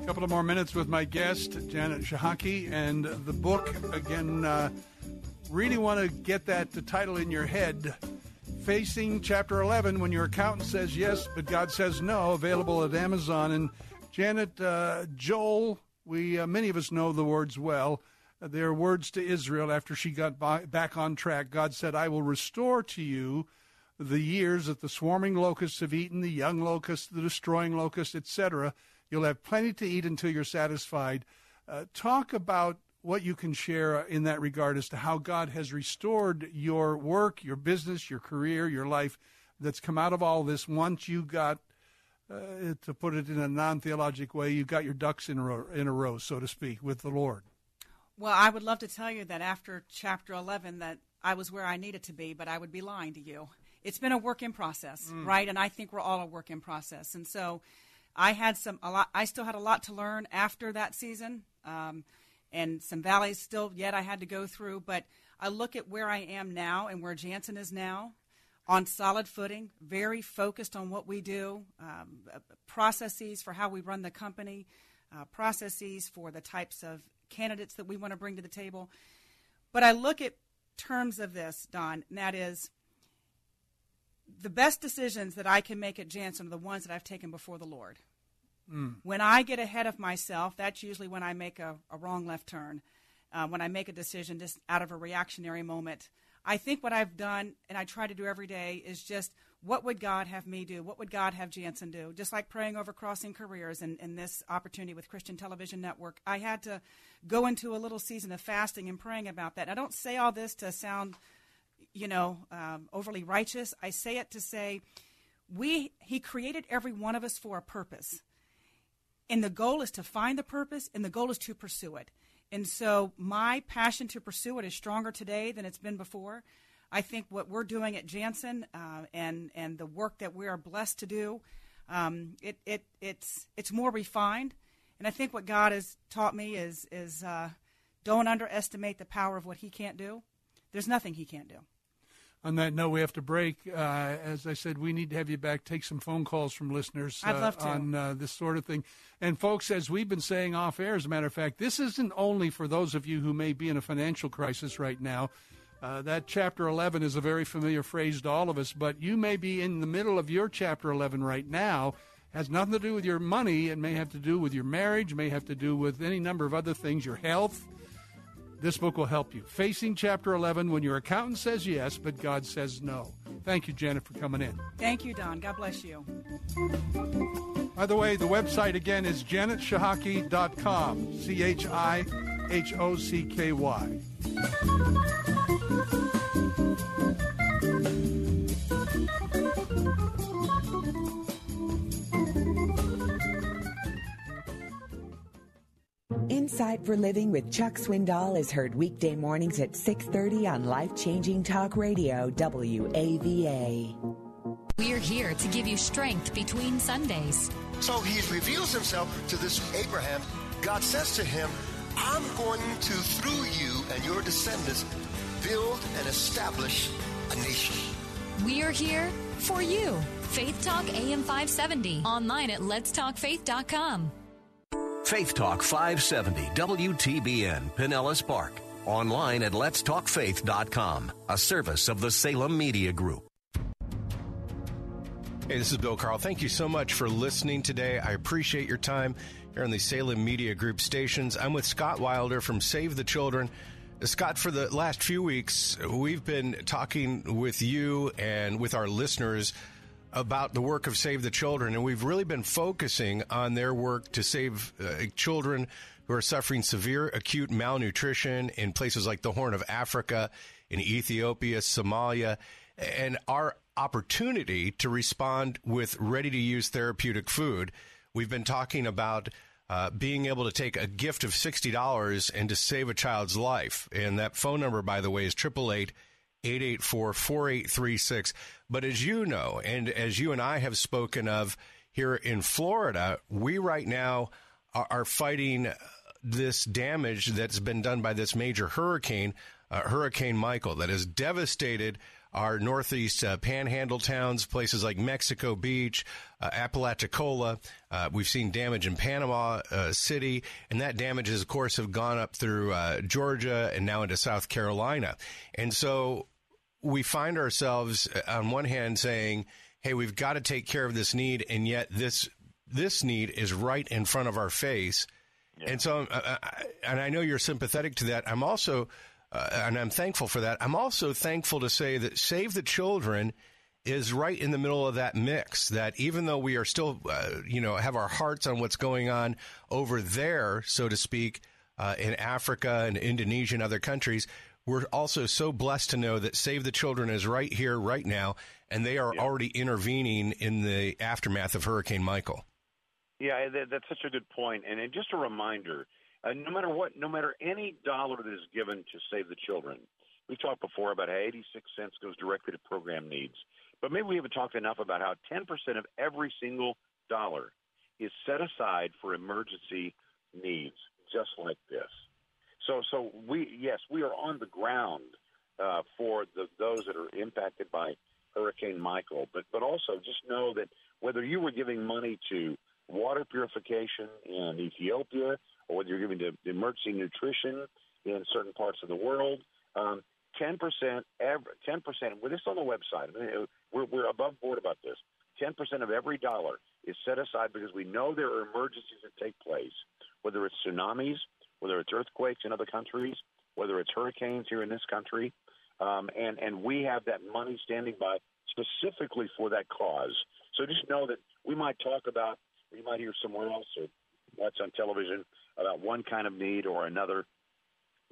A couple of more minutes with my guest, Janet Chihocky, and the book. Again, really want to get that the title in your head, Facing Chapter 11, When Your Accountant Says Yes, But God Says No, available at Amazon. And Janet, Joel, many of us know the words well. Their words to Israel after she got back on track. God said, I will restore to you the years that the swarming locusts have eaten, the young locusts, the destroying locusts, etc. You'll have plenty to eat until you're satisfied. Talk about what you can share in that regard as to how God has restored your work, your business, your career, your life that's come out of all this once you got, to put it in a non-theologic way, you got your ducks in a row, so to speak, with the Lord. Well, I would love to tell you that after Chapter 11 that I was where I needed to be, but I would be lying to you. It's been a work in process, right? And I think we're all a work in process. And so I had I still had a lot to learn after that season, and some valleys still yet I had to go through. But I look at where I am now and where Jansen is now, on solid footing, very focused on what we do, processes for how we run the company, processes for the types of candidates that we want to bring to the table. But I look at terms of this, Don, and that is the best decisions that I can make at Jansen are the ones that I've taken before the Lord. When I get ahead of myself, that's usually when I make a wrong left turn, when I make a decision just out of a reactionary moment. I think what I've done, and I try to do every day, is just what would God have me do? What would God have Jansen do? Just like praying over Crossing Careers and this opportunity with Christian Television Network, I had to go into a little season of fasting and praying about that. And I don't say all this to sound, overly righteous. I say it to say He created every one of us for a purpose. And the goal is to find the purpose, and the goal is to pursue it. And so my passion to pursue it is stronger today than it's been before. I think what we're doing at Jansen and the work that we are blessed to do, it's more refined. And I think what God has taught me is don't underestimate the power of what He can't do. There's nothing He can't do. On that note, we have to break. As I said, we need to have you back, take some phone calls from listeners on this sort of thing. And, folks, as we've been saying off air, as a matter of fact, this isn't only for those of you who may be in a financial crisis right now. That Chapter 11 is a very familiar phrase to all of us, but you may be in the middle of your Chapter 11 right now. It has nothing to do with your money. It may have to do with your marriage, may have to do with any number of other things, your health. This book will help you. Facing Chapter 11, When Your Accountant Says Yes, But God Says No. Thank you, Janet, for coming in. Thank you, Don. God bless you. By the way, the website again is janetchihocky.com. Hocky. Insight for Living with Chuck Swindoll is heard weekday mornings at 6:30 on life-changing talk radio, WAVA. We're here to give you strength between Sundays. So he reveals himself to this Abraham. God says to him, I'm going to, through you and your descendants, build and establish a nation. We are here for you. Faith Talk AM 570. Online at letstalkfaith.com. Faith Talk 570 WTBN, Pinellas Park. Online at letstalkfaith.com. A service of the Salem Media Group. Hey, this is Bill Carl. Thank you so much for listening today. I appreciate your time here on the Salem Media Group stations. I'm with Scott Wilder from Save the Children. Scott, for the last few weeks, we've been talking with you and with our listeners about the work of Save the Children, and we've really been focusing on their work to save children who are suffering severe acute malnutrition in places like the Horn of Africa, in Ethiopia, Somalia, and our opportunity to respond with ready-to-use therapeutic food. We've been talking about being able to take a gift of $60 and to save a child's life. And that phone number, by the way, is 888-884-4836. But as you know, and as you and I have spoken of here in Florida, we right now are fighting this damage that's been done by this major hurricane, Hurricane Michael, that has devastated our northeast panhandle towns, places like Mexico Beach, Apalachicola. We've seen damage in Panama City, and that damage has, of course, have gone up through Georgia and now into South Carolina. And so we find ourselves, on one hand, saying, hey, we've got to take care of this need, and yet this need is right in front of our face. Yeah. And so, and I know you're sympathetic to that. I'm also... and I'm thankful for that. I'm also thankful to say that Save the Children is right in the middle of that mix, that even though we are still, have our hearts on what's going on over there, so to speak, in Africa and Indonesia and other countries, we're also so blessed to know that Save the Children is right here, right now, and they are already intervening in the aftermath of Hurricane Michael. Yeah, that's such a good point. And just a reminder, no matter any dollar that is given to Save the Children, we've talked before about how 86 cents goes directly to program needs. But maybe we haven't talked enough about how 10% of every single dollar is set aside for emergency needs, just like this. So we are on the ground for those that are impacted by Hurricane Michael. But also just know that whether you were giving money to water purification in Ethiopia, or whether you're giving to emergency nutrition in certain parts of the world, 10%, well, this is on the website. I mean, we're above board about this. 10% of every dollar is set aside because we know there are emergencies that take place, whether it's tsunamis, whether it's earthquakes in other countries, whether it's hurricanes here in this country. And we have that money standing by specifically for that cause. So just know that we might talk about, you might hear somewhere else or watch on television about one kind of need or another.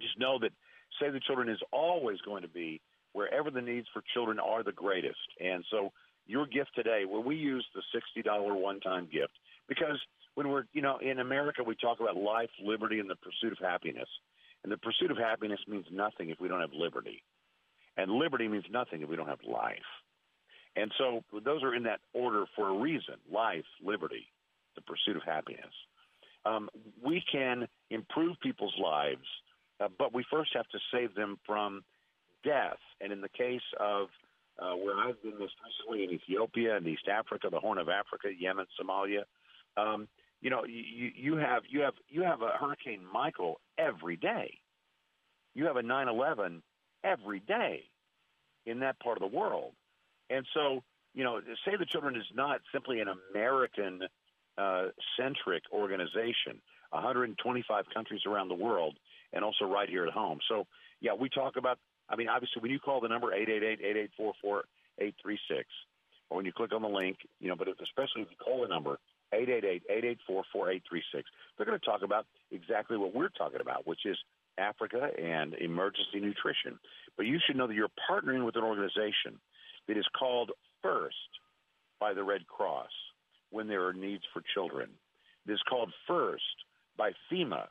Just know that Save the Children is always going to be wherever the needs for children are the greatest. And so your gift today, where we use the $60 one-time gift, because when we're, in America, we talk about life, liberty, and the pursuit of happiness. And the pursuit of happiness means nothing if we don't have liberty. And liberty means nothing if we don't have life. And so those are in that order for a reason: life, liberty, the pursuit of happiness. We can improve people's lives, but we first have to save them from death. And in the case of where I've been most recently in Ethiopia and East Africa, the Horn of Africa, Yemen, Somalia, you have a Hurricane Michael every day. You have a 9/11 every day in that part of the world. And so, Save the Children is not simply an American centric organization, 125 countries around the world, and also right here at home. So, we talk about, obviously, when you call the number 888-884-4836, or when you click on the link, but especially if you call the number 888-884-4836. They're going to talk about exactly what we're talking about, which is Africa and emergency nutrition. But you should know that you're partnering with an organization that is called first by the Red Cross when there are needs for children. It is called first by FEMA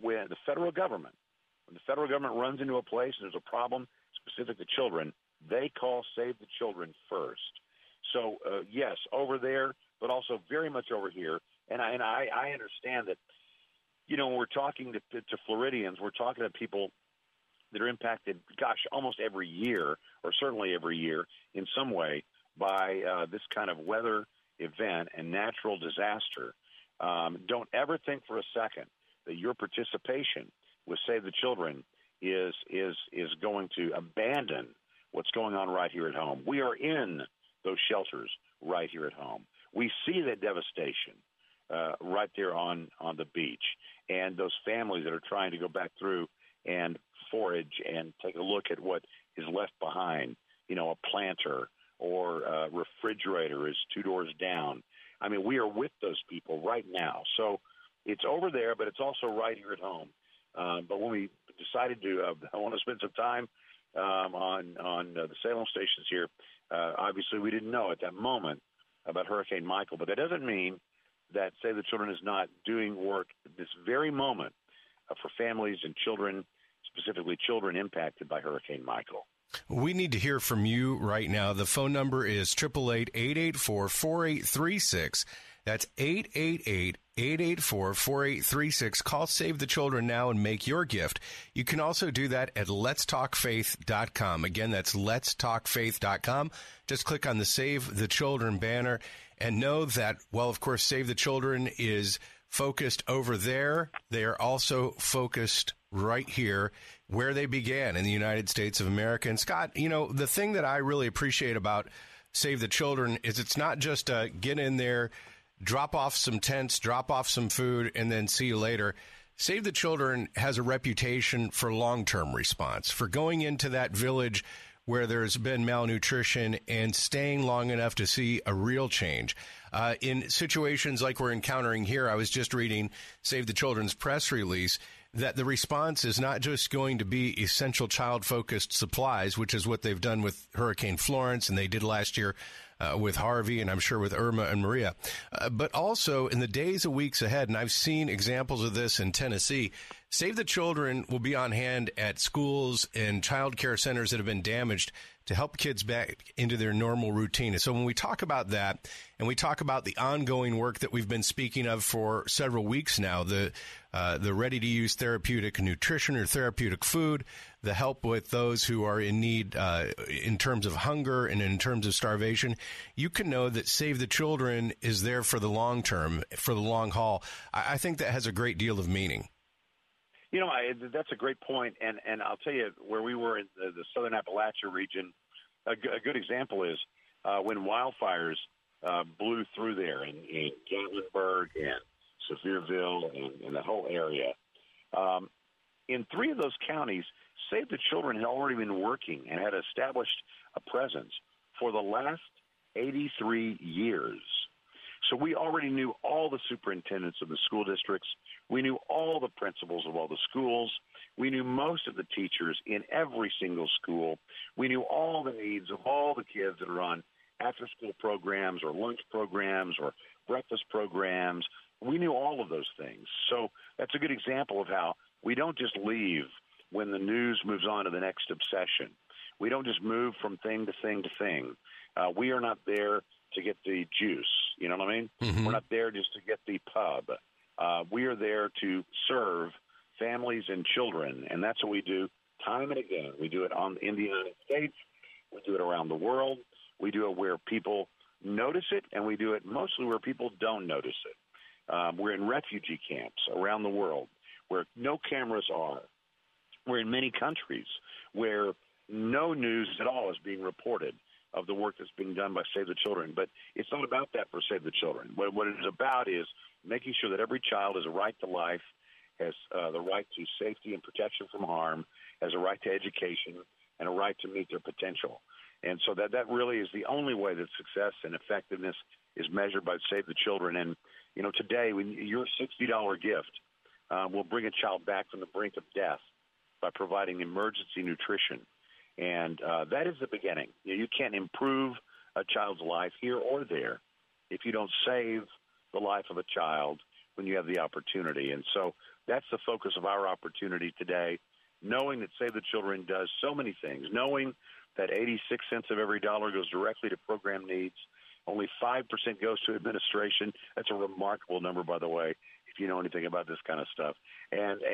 when the federal government. When the federal government runs into a place and there's a problem specific to children, they call Save the Children first. So, yes, over there, but also very much over here. And I understand that, you know, when we're talking to Floridians, we're talking to people that are impacted, gosh, almost every year, or certainly every year in some way, by this kind of weather event and natural disaster. Don't ever think for a second that your participation with Save the Children is going to abandon what's going on right here at home. We are in those shelters right here at home. We see the devastation right there on the beach, and those families that are trying to go back through and forage and take a look at what is left behind, you know, a planter or a refrigerator is two doors down. I mean, we are with those people right now. So it's over there, but it's also right here at home. But when we decided to, I want to spend some time on the Salem stations here, obviously we didn't know at that moment about Hurricane Michael. But that doesn't mean that Save the Children is not doing work at this very moment for families and children, specifically children impacted by Hurricane Michael. We need to hear from you right now. The phone number is 888-884-4836. That's 888-884-4836. Call Save the Children now and make your gift. You can also do that at letstalkfaith.com. Again, that's letstalkfaith.com. Just click on the Save the Children banner and know that, well, of course, Save the Children is focused over there. They are also focused right here where they began in the United States of America. And Scott, you know, the thing that I really appreciate about Save the Children is it's not just get in there, drop off some tents, drop off some food, and then see you later. Save the Children has a reputation for long-term response, for going into that village where there's been malnutrition and staying long enough to see a real change. In situations like we're encountering here, I was just reading Save the Children's press release that the response is not just going to be essential child-focused supplies, which is what they've done with Hurricane Florence and they did last year with Harvey and I'm sure with Irma and Maria, but also in the days and weeks ahead, and I've seen examples of this in Tennessee, Save the Children will be on hand at schools and child care centers that have been damaged to help kids back into their normal routine. And so when we talk about that and we talk about the ongoing work that we've been speaking of for several weeks now, the ready-to-use therapeutic nutrition or therapeutic food, the help with those who are in need in terms of hunger and in terms of starvation, you can know that Save the Children is there for the long term, for the long haul. I think that has a great deal of meaning. You know, that's a great point, and I'll tell you where we were in the southern Appalachia region, a good example is when wildfires blew through there in Gatlinburg and Sevierville and that whole area. In three of those counties, Save the Children had already been working and had established a presence for the last 83 years. So we already knew all the superintendents of the school districts. We knew all the principals of all the schools. We knew most of the teachers in every single school. We knew all the needs of all the kids that are on after-school programs or lunch programs or breakfast programs. We knew all of those things. So that's a good example of how we don't just leave when the news moves on to the next obsession. We don't just move from thing to thing to thing. We are not there to get the juice. You know what I mean? Mm-hmm. We're not there just to get the pub. We are there to serve families and children, and that's what we do time and again. We do it in the United States. We do it around the world. We do it where people notice it, and we do it mostly where people don't notice it. We're in refugee camps around the world where no cameras are. We're in many countries where no news at all is being reported of the work that's being done by Save the Children. But it's not about that for Save the Children. What it is about is making sure that every child has a right to life, has the right to safety and protection from harm, has a right to education, and a right to meet their potential. And so that really is the only way that success and effectiveness is measured by Save the Children. And, you know, today, when your $60 gift will bring a child back from the brink of death by providing emergency nutrition. And that is the beginning. You can't improve a child's life here or there if you don't save the life of a child when you have the opportunity. And so that's the focus of our opportunity today, knowing that Save the Children does so many things, knowing that 86 cents of every dollar goes directly to program needs. Only 5% goes to administration. That's a remarkable number, by the way, if you know anything about this kind of stuff. And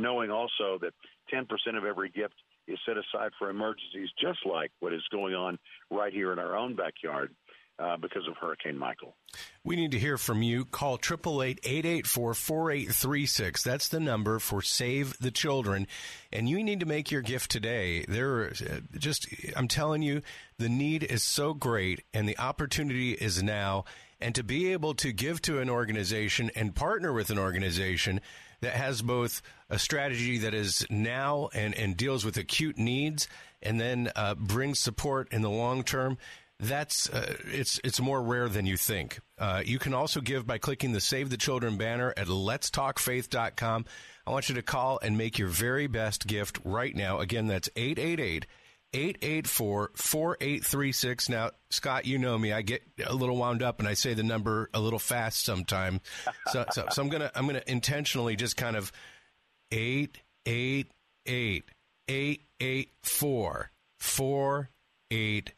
knowing also that 10% of every gift is set aside for emergencies, just like what is going on right here in our own backyard because of Hurricane Michael. We need to hear from you. Call 888-884-4836. That's the number for Save the Children. And you need to make your gift today. I'm telling you, the need is so great and the opportunity is now. And to be able to give to an organization and partner with an organization that has both a strategy that is now and deals with acute needs and then brings support in the long term, that's it's more rare than you think. You can also give by clicking the Save the Children banner at letstalkfaith.com. I want you to call and make your very best gift right now. Again, that's 888-884-4836. Now, Scott, you know me. I get a little wound up and I say the number a little fast sometimes. So I'm gonna intentionally just kind of 888-884-4836.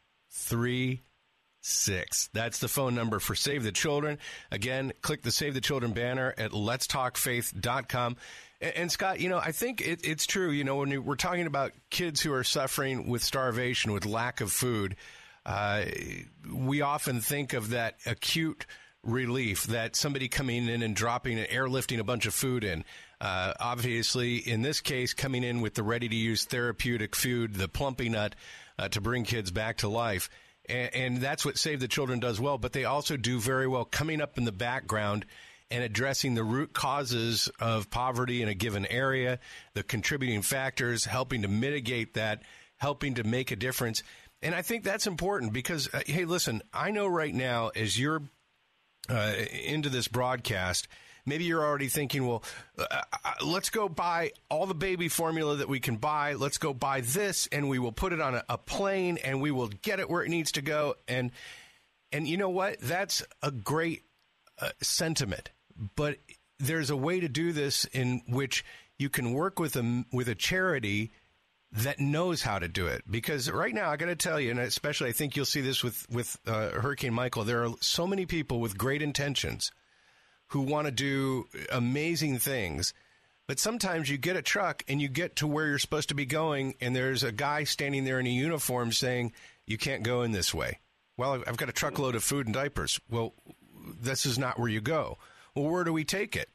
That's the phone number for Save the Children. Again, click the Save the Children banner at letstalkfaith.com. And Scott, you know, I think it's true. You know, when we're talking about kids who are suffering with starvation, with lack of food, we often think of that acute relief, that somebody coming in and dropping and airlifting a bunch of food in. Obviously, in this case, coming in with the ready-to-use therapeutic food, the Plumpy'Nut, to bring kids back to life. And that's what Save the Children does well, but they also do very well coming up in the background and addressing the root causes of poverty in a given area, the contributing factors, helping to mitigate that, helping to make a difference. And I think that's important because, hey, listen, I know right now as you're into this broadcast, maybe you're already thinking, well, let's go buy all the baby formula that we can buy. Let's go buy this and we will put it on a plane and we will get it where it needs to go. And you know what? That's a great sentiment, but there's a way to do this in which you can work with a charity that knows how to do it. Because right now, I got to tell you, and especially I think you'll see this with Hurricane Michael, there are so many people with great intentions who want to do amazing things. But sometimes you get a truck and you get to where you're supposed to be going, and there's a guy standing there in a uniform saying, you can't go in this way. Well, I've got a truckload of food and diapers. Well, this is not where you go. Well, where do we take it?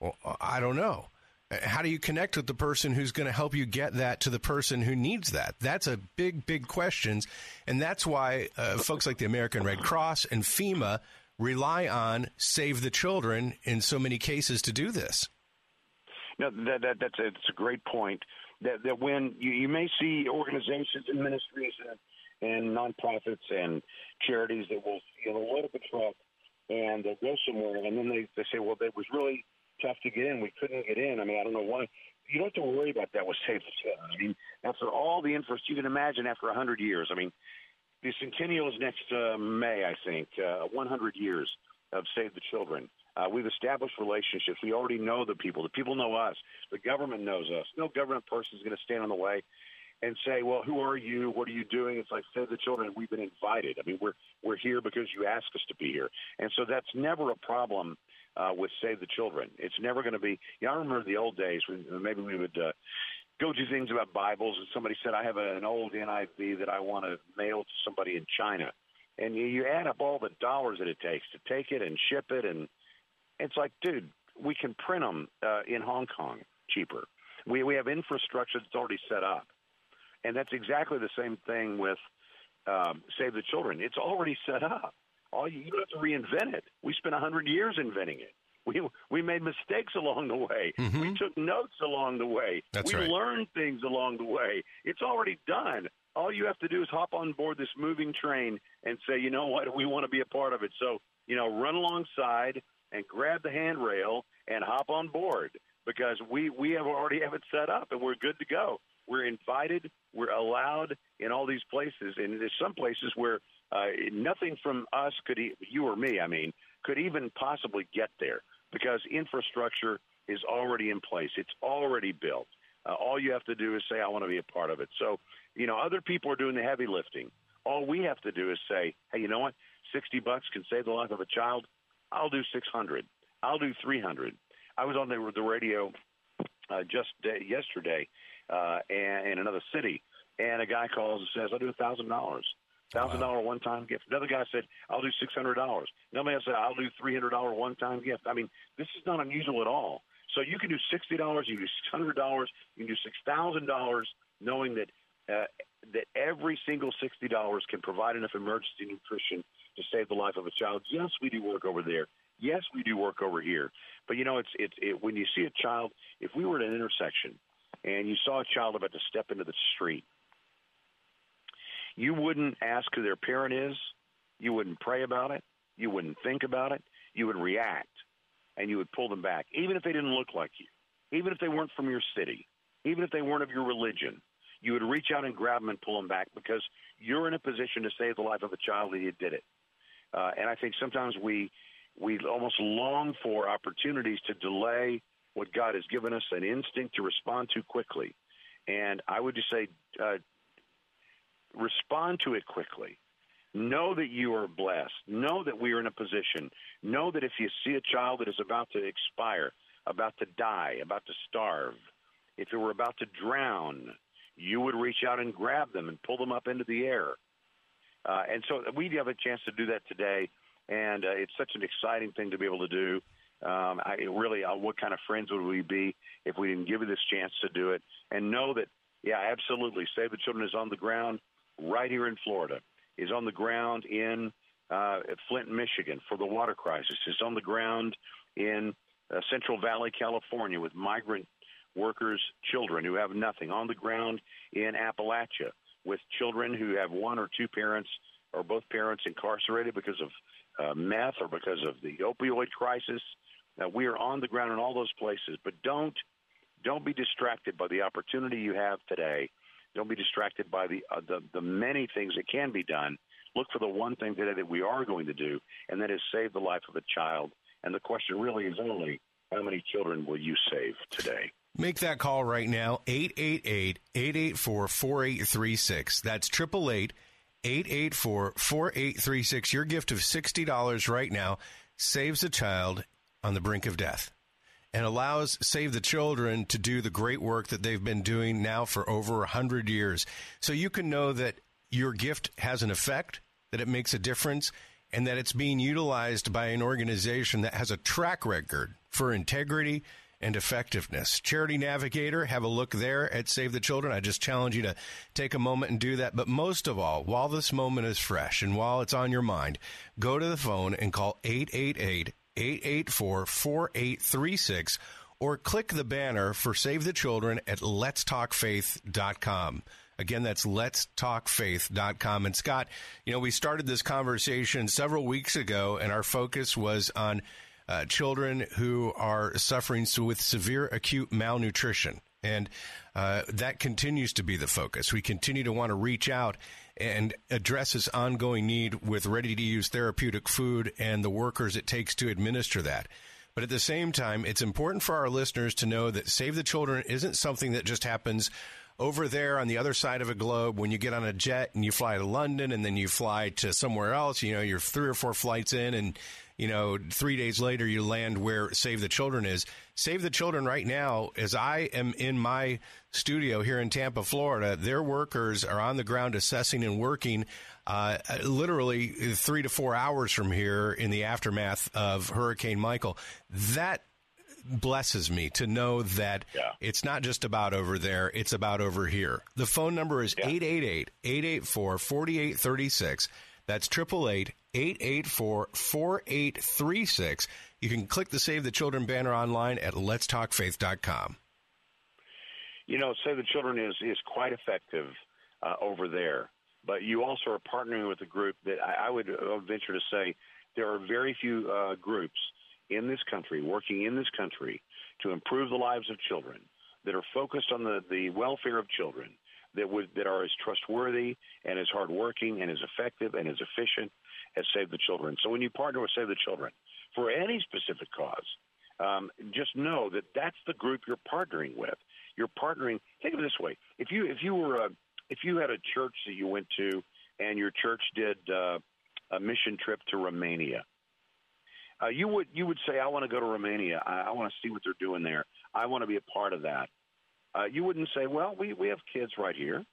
Well, I don't know. How do you connect with the person who's going to help you get that to the person who needs that? That's a big, big question. And that's why folks like the American Red Cross and FEMA rely on Save the Children in so many cases to do this. No, that's a great point. That when you may see organizations and ministries and nonprofits and charities that will load up a truck and they'll go somewhere, and then they say, well, that was really tough to get in. We couldn't get in. I mean, I don't know why. You don't have to worry about that with Save the Children. I mean, after all the interest, you can imagine after 100 years. I mean, the centennial is next May, I think, 100 years of Save the Children. We've established relationships. We already know the people. The people know us. The government knows us. No government person is going to stand in the way and say, well, who are you? What are you doing? It's like Save the Children. We've been invited. I mean, we're here because you asked us to be here. And so that's never a problem with Save the Children. It's never going to be, I remember the old days when maybe we would go do things about Bibles, and somebody said, I have an old NIV that I want to mail to somebody in China. And you add up all the dollars that it takes to take it and ship it, and it's like, dude, we can print them in Hong Kong cheaper. We have infrastructure that's already set up. And that's exactly the same thing with Save the Children. It's already set up. You don't have to reinvent it. We spent 100 years inventing it. We made mistakes along the way. Mm-hmm. We took notes along the way. That's right. We learned things along the way. It's already done. all you have to do is hop on board this moving train and say, you know what, we want to be a part of it. So, you know, run alongside and grab the handrail and hop on board, because we have already have it set up and we're good to go. We're invited. We're allowed in all these places. And there's some places where nothing from us could, you or me, I mean, could even possibly get there, because infrastructure is already in place. It's already built. All you have to do is say, I want to be a part of it. So, you know, other people are doing the heavy lifting. All we have to do is say, hey, you know what? $60 can save the life of a child. I'll do $600. I'll do $300. I was on the radio just yesterday in another city, and a guy calls and says, I'll do $1,000. $1,000 one-time gift. Another guy said, I'll do $600. Another man said, I'll do $300 one-time gift. I mean, this is not unusual at all. So you can do $60, you can do $600, you can do $6,000, knowing that that every single $60 can provide enough emergency nutrition to save the life of a child. Yes, we do work over there. Yes, we do work over here. But, you know, it's when you see a child, if we were at an intersection and you saw a child about to step into the street, you wouldn't ask who their parent is. You wouldn't pray about it. You wouldn't think about it. You would react, and you would pull them back, even if they didn't look like you, even if they weren't from your city, even if they weren't of your religion. You would reach out and grab them and pull them back, because you're in a position to save the life of a child, and you did it. And I think sometimes we almost long for opportunities to delay what God has given us, an instinct to respond to quickly. And I would just say respond to it quickly. Know that you are blessed. Know that we are in a position. Know that if you see a child that is about to expire, about to die, about to starve, if it were about to drown, you would reach out and grab them and pull them up into the air. And so we have a chance to do that today, and it's such an exciting thing to be able to do. What kind of friends would we be if we didn't give you this chance to do it? And know that, yeah, absolutely, Save the Children is on the ground right here in Florida, is on the ground in Flint, Michigan for the water crisis, is on the ground in Central Valley, California with migrant workers, children who have nothing, on the ground in Appalachia with children who have one or two parents or both parents incarcerated because of meth or because of the opioid crisis. We are on the ground in all those places, but don't be distracted by the opportunity you have today. Don't be distracted by the many things that can be done. Look for the one thing today that we are going to do, and that is save the life of a child. And the question really is only, how many children will you save today? Make that call right now, 888-884-4836. That's 888-884-4836. Your gift of $60 right now saves a child on the brink of death and allows Save the Children to do the great work that they've been doing now for over 100 years. So you can know that your gift has an effect, that it makes a difference, and that it's being utilized by an organization that has a track record for integrity and effectiveness. Charity Navigator, have a look there at Save the Children. I just challenge you to take a moment and do that. But most of all, while this moment is fresh and while it's on your mind, go to the phone and call 888-884-4836 or click the banner for Save the Children at letstalkfaith.com. Again, that's letstalkfaith.com. And Scott, you know, we started this conversation several weeks ago, and our focus was on children who are suffering with severe acute malnutrition. And that continues to be the focus. We continue to want to reach out and address this ongoing need with ready-to-use therapeutic food and the workers it takes to administer that. But at the same time, it's important for our listeners to know that Save the Children isn't something that just happens over there on the other side of a globe when you get on a jet and you fly to London and then you fly to somewhere else. You know, you're 3 or 4 flights in, and, you know, 3 days later you land where Save the Children is. Save the Children right now, as I am in my studio here in Tampa, Florida, their workers are on the ground assessing and working literally 3 to 4 hours from here in the aftermath of Hurricane Michael. That blesses me to know that it's not just about over there, it's about over here. The phone number is 888-884-4836. That's 888-884-4836. You can click the Save the Children banner online at letstalkfaith.com. You know, Save the Children is quite effective. over there. But you also are partnering with a group that I would venture to say there are very few groups in this country, working in this country, to improve the lives of children, that are focused on the welfare of children, that are as trustworthy and as hardworking and as effective and as efficient as Save the Children. So when you partner with Save the Children for any specific cause, just know that that's the group you're partnering with. You're partnering. Think of it this way: if you had a church that you went to, and your church did a mission trip to Romania, you would say, "I want to go to Romania. I want to see what they're doing there. I want to be a part of that." You wouldn't say, "Well, we have kids right here.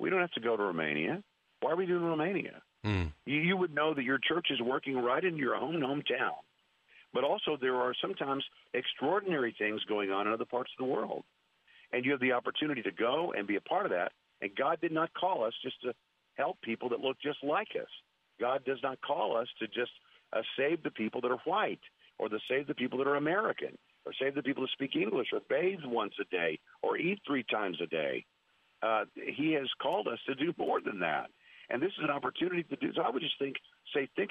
We don't have to go to Romania. Why are we doing Romania?" Mm. You would know that your church is working right in your own hometown. But also there are sometimes extraordinary things going on in other parts of the world. And you have the opportunity to go and be a part of that. And God did not call us just to help people that look just like us. God does not call us to just save the people that are white, or to save the people that are American, or save the people that speak English, or bathe once a day, or eat 3 times a day. He has called us to do more than that. And this is an opportunity to do. So I would just think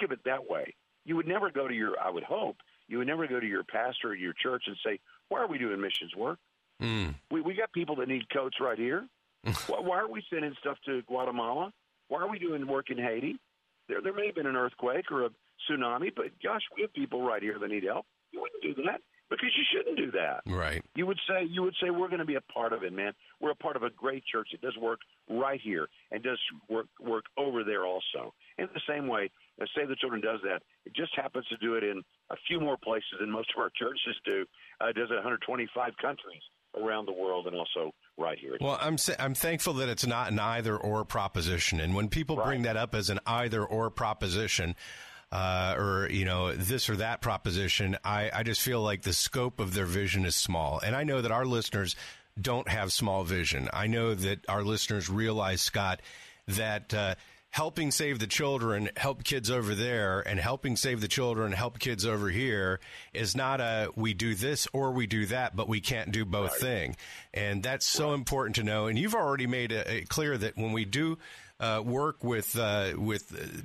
of it that way. You would never go to your pastor or your church and say, "Why are we doing missions work? Mm. We got people that need coats right here. Why are we sending stuff to Guatemala? Why are we doing work in Haiti? There may have been an earthquake or a tsunami, but gosh, we have people right here that need help." You wouldn't do that, because you shouldn't do that. Right. You would say we're going to be a part of it, man. We're a part of a great church that does work right here and does work over there also. In the same way, Save the Children does that. It just happens to do it in a few more places than most of our churches do. It does it in 125 countries around the world, and also right here. Well, I'm thankful that it's not an either-or proposition. And when people bring that up as an either-or proposition, or, you know, this or that proposition, I just feel like the scope of their vision is small. And I know that our listeners don't have small vision. I know that our listeners realize, Scott, that helping Save the Children help kids over there, and helping Save the Children help kids over here is not a we do this or we do that, but we can't do both thing. And that's so important to know. And you've already made it clear that when we do work with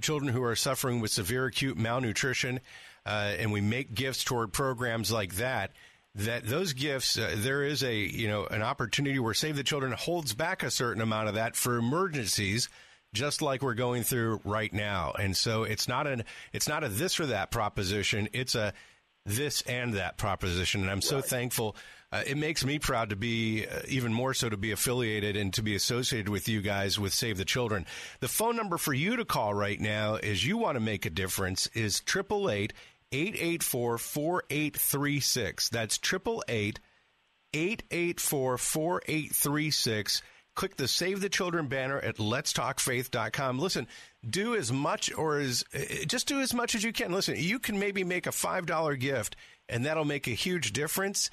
children who are suffering with severe acute malnutrition, and we make gifts toward programs like that, that those gifts, there is an opportunity where Save the Children holds back a certain amount of that for emergencies, just like we're going through right now. And so it's not a this or that proposition. It's a this and that proposition. And I'm so thankful. It makes me proud to be even more so to be affiliated and to be associated with you guys with Save the Children. The phone number for you to call right now, as you want to make a difference, is 888-884-4836. That's 888-884-4836. Click the Save the Children banner at letstalkfaith.com. Listen, do as much as you can. Listen, you can maybe make a $5 gift, and that'll make a huge difference.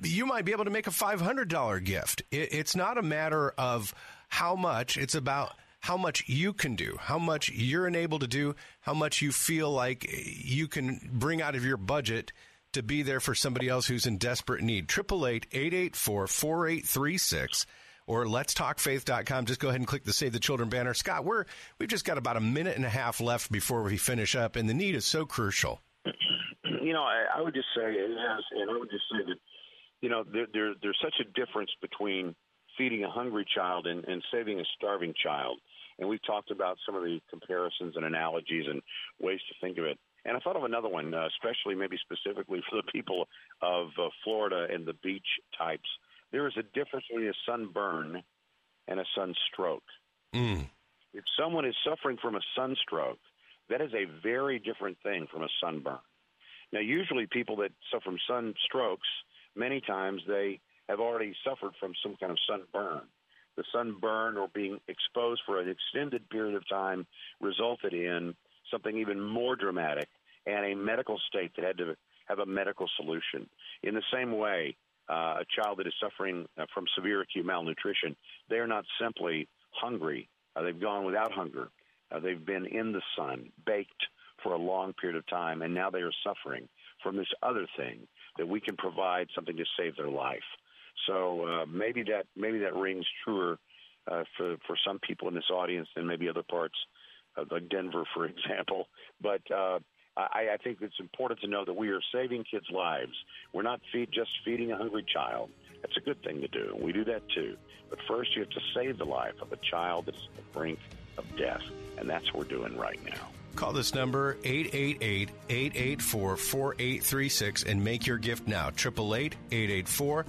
You might be able to make a $500 gift. It's not a matter of how much. It's about how much you can do, how much you're enabled to do, how much you feel like you can bring out of your budget to be there for somebody else who's in desperate need. 888-884-4836. Or letstalkfaith.com. Just go ahead and click the Save the Children banner. Scott, we've just got about a minute and a half left before we finish up, and the need is so crucial. You know, I would just say it is, and I would just say that, you know, there's such a difference between feeding a hungry child and saving a starving child. And we've talked about some of the comparisons and analogies and ways to think of it. And I thought of another one, especially maybe specifically for the people of Florida and the beach types. There is a difference between a sunburn and a sunstroke. Mm. If someone is suffering from a sunstroke, that is a very different thing from a sunburn. Now, usually people that suffer from sunstrokes, many times they have already suffered from some kind of sunburn. The sunburn, or being exposed for an extended period of time, resulted in something even more dramatic and a medical state that had to have a medical solution. In the same way, a child that is suffering from severe acute malnutrition, they are not simply hungry. They've gone without hunger. They've been in the sun, baked for a long period of time, and now they are suffering from this other thing that we can provide something to save their life. So maybe that rings truer for some people in this audience than maybe other parts, like Denver, for example. But I think it's important to know that we are saving kids' lives. We're not just feeding a hungry child. That's a good thing to do, and we do that too. But first, you have to save the life of a child that's on the brink of death, and that's what we're doing right now. Call this number, 888-884-4836, and make your gift now, 888-884-4836.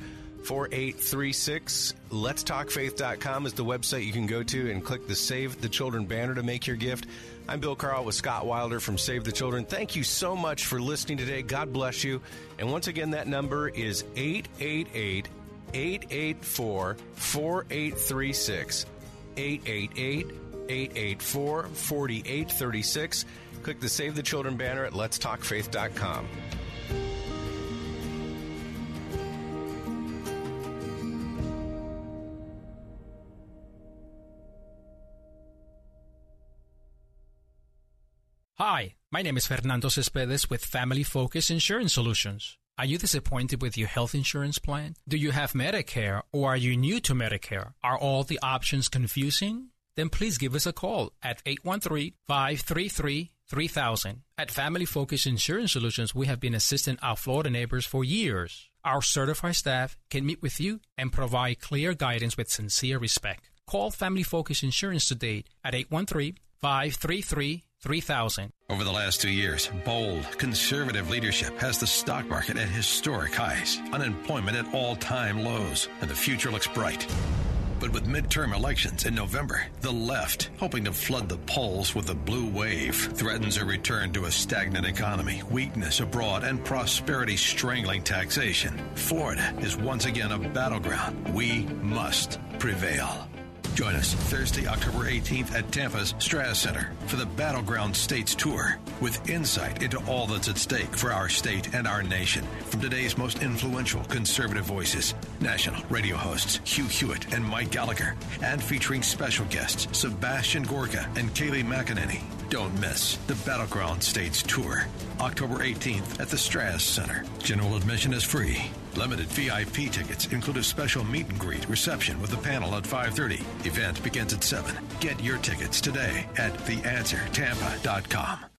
Let'sTalkFaith.com is the website you can go to and click the Save the Children banner to make your gift. I'm Bill Carl with Scott Wilder from Save the Children. Thank you so much for listening today. God bless you. And once again, that number is 888-884-4836. 888-884-4836. Click the Save the Children banner at Let'sTalkFaith.com. Hi, my name is Fernando Cespedes with Family Focus Insurance Solutions. Are you disappointed with your health insurance plan? Do you have Medicare or are you new to Medicare? Are all the options confusing? Then please give us a call at 813-533-3000. At Family Focus Insurance Solutions, we have been assisting our Florida neighbors for years. Our certified staff can meet with you and provide clear guidance with sincere respect. Call Family Focus Insurance today at 813-533-3000. Over the last 2 years, bold, conservative leadership has the stock market at historic highs, unemployment at all-time lows, and the future looks bright. But with midterm elections in November, the left, hoping to flood the polls with a blue wave, threatens a return to a stagnant economy, weakness abroad, and prosperity strangling taxation. Florida is once again a battleground. We must prevail. Join us Thursday, October 18th at Tampa's Stratus Center for the Battleground States Tour with insight into all that's at stake for our state and our nation from today's most influential conservative voices, national radio hosts Hugh Hewitt and Mike Gallagher, and featuring special guests Sebastian Gorka and Kayleigh McEnany. Don't miss the Battleground States Tour, October 18th at the Stratus Center. General admission is free. Limited VIP tickets include a special meet and greet reception with the panel at 5:30. Event begins at 7. Get your tickets today at theanswertampa.com.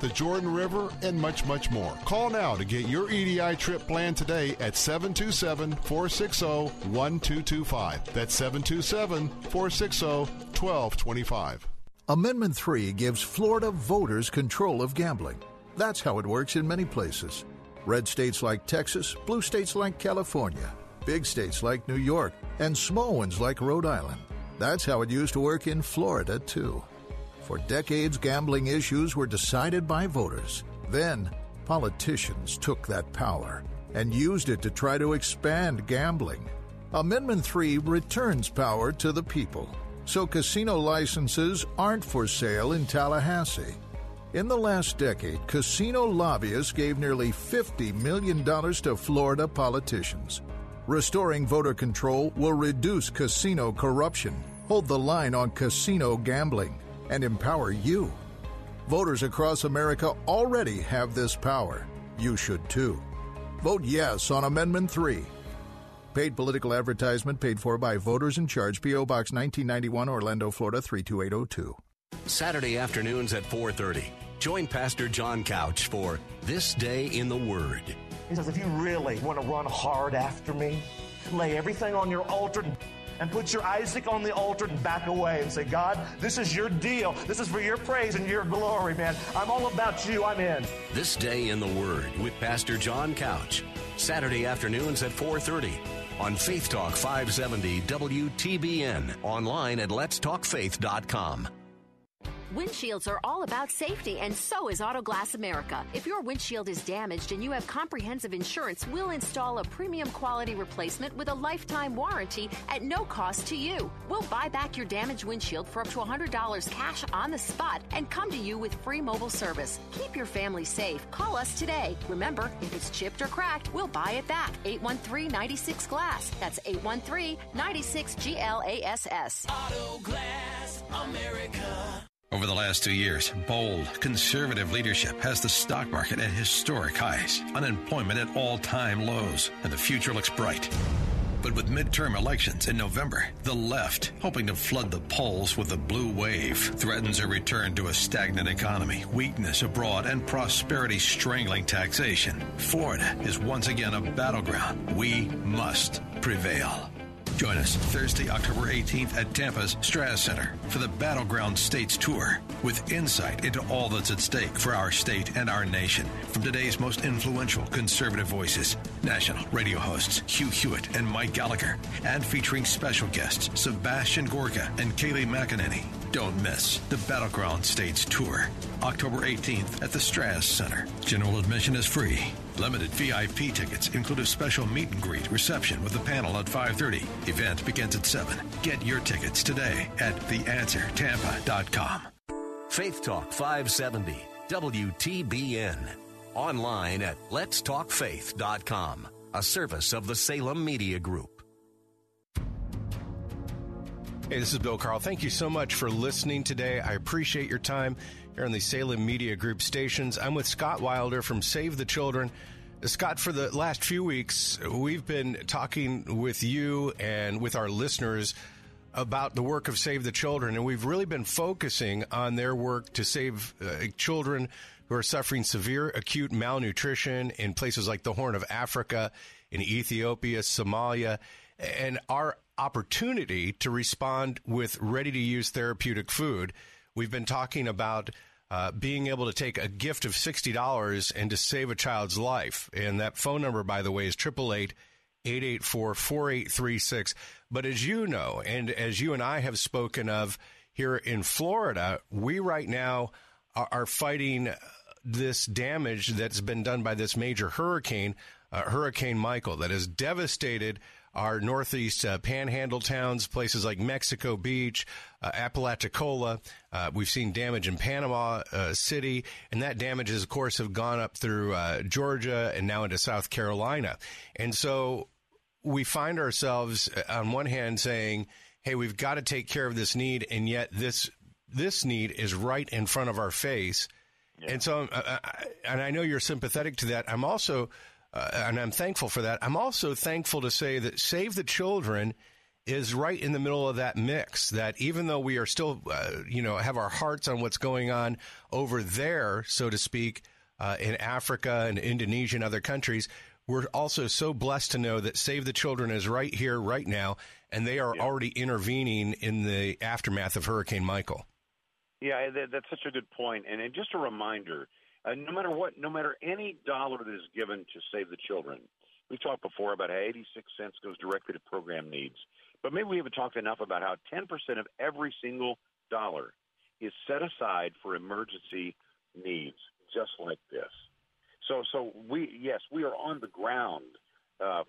the Jordan River, and much, much more. Call now to get your EDI trip planned today at 727-460-1225. That's 727-460-1225. Amendment 3 gives Florida voters control of gambling. That's how it works in many places. Red states like Texas, blue states like California, big states like New York, and small ones like Rhode Island. That's how it used to work in Florida, too. For decades, gambling issues were decided by voters. Then, politicians took that power and used it to try to expand gambling. Amendment 3 returns power to the people, so casino licenses aren't for sale in Tallahassee. In the last decade, casino lobbyists gave nearly $50 million to Florida politicians. Restoring voter control will reduce casino corruption, hold the line on casino gambling, and empower you. Voters across America already have this power. You should too. Vote yes on Amendment 3. Paid political advertisement paid for by voters in charge. P.O. Box 1991, Orlando, Florida 32802. Saturday afternoons at 4:30. Join Pastor John Couch for This Day in the Word. He says, if you really want to run hard after me, lay everything on your altar and put your Isaac on the altar and back away and say, God, this is your deal. This is for your praise and your glory, man. I'm all about you. I'm in. This Day in the Word with Pastor John Couch. Saturday afternoons at 4:30 on Faith Talk 570 WTBN, online at letstalkfaith.com. Windshields are all about safety, and so is Auto Glass America. If your windshield is damaged and you have comprehensive insurance, we'll install a premium quality replacement with a lifetime warranty at no cost to you. We'll buy back your damaged windshield for up to $100 cash on the spot and come to you with free mobile service. Keep your family safe. Call us today. Remember, if it's chipped or cracked, we'll buy it back. 813-96-GLASS. That's 813-96-GLASS. Auto Glass America. Over the last 2 years, bold, conservative leadership has the stock market at historic highs, unemployment at all-time lows, and the future looks bright. But with midterm elections in November, the left, hoping to flood the polls with a blue wave, threatens a return to a stagnant economy, weakness abroad, and prosperity strangling taxation. Florida is once again a battleground. We must prevail. Join us Thursday, October 18th at Tampa's Strass Center for the Battleground States Tour with insight into all that's at stake for our state and our nation. From today's most influential conservative voices, national radio hosts Hugh Hewitt and Mike Gallagher, and featuring special guests Sebastian Gorka and Kayleigh McEnany. Don't miss the Battleground States Tour, October 18th at the Strass Center. General admission is free. Limited VIP tickets include a special meet and greet reception with the panel at 5:30. Event begins at 7. Get your tickets today at theanswertampa.com. Faith Talk 570 WTBN. Online at letstalkfaith.com, a service of the Salem Media Group. Hey, this is Bill Carl. Thank you so much for listening today. I appreciate your time here on the Salem Media Group stations. I'm with Scott Wilder from Save the Children. Scott, for the last few weeks, we've been talking with you and with our listeners about the work of Save the Children, and we've really been focusing on their work to save children who are suffering severe acute malnutrition in places like the Horn of Africa, in Ethiopia, Somalia, and our opportunity to respond with ready-to-use therapeutic food. We've been talking about being able to take a gift of $60 and to save a child's life. And that phone number, by the way, is 888-884-4836. But as you know, and as you and I have spoken of here in Florida, we right now are fighting this damage that's been done by this major hurricane, Hurricane Michael, that has devastated our northeast panhandle towns, places like Mexico Beach, Apalachicola. We've seen damage in Panama City, and that damage is, of course, have gone up through Georgia and now into South Carolina. And so we find ourselves, on one hand, saying, hey, we've got to take care of this need, and yet this need is right in front of our face. Yeah. And so, and I know you're sympathetic to that. I'm also and I'm thankful for that. I'm also thankful to say that Save the Children is right in the middle of that mix, that even though we are still, have our hearts on what's going on over there, so to speak, in Africa and Indonesia and other countries, we're also so blessed to know that Save the Children is right here, right now, and they are already intervening in the aftermath of Hurricane Michael. Yeah, that's such a good point. And just a reminder, no matter any dollar that is given to Save the Children, we've talked before about how 86 cents goes directly to program needs. But maybe we haven't talked enough about how 10% of every single dollar is set aside for emergency needs, just like this. So we are on the ground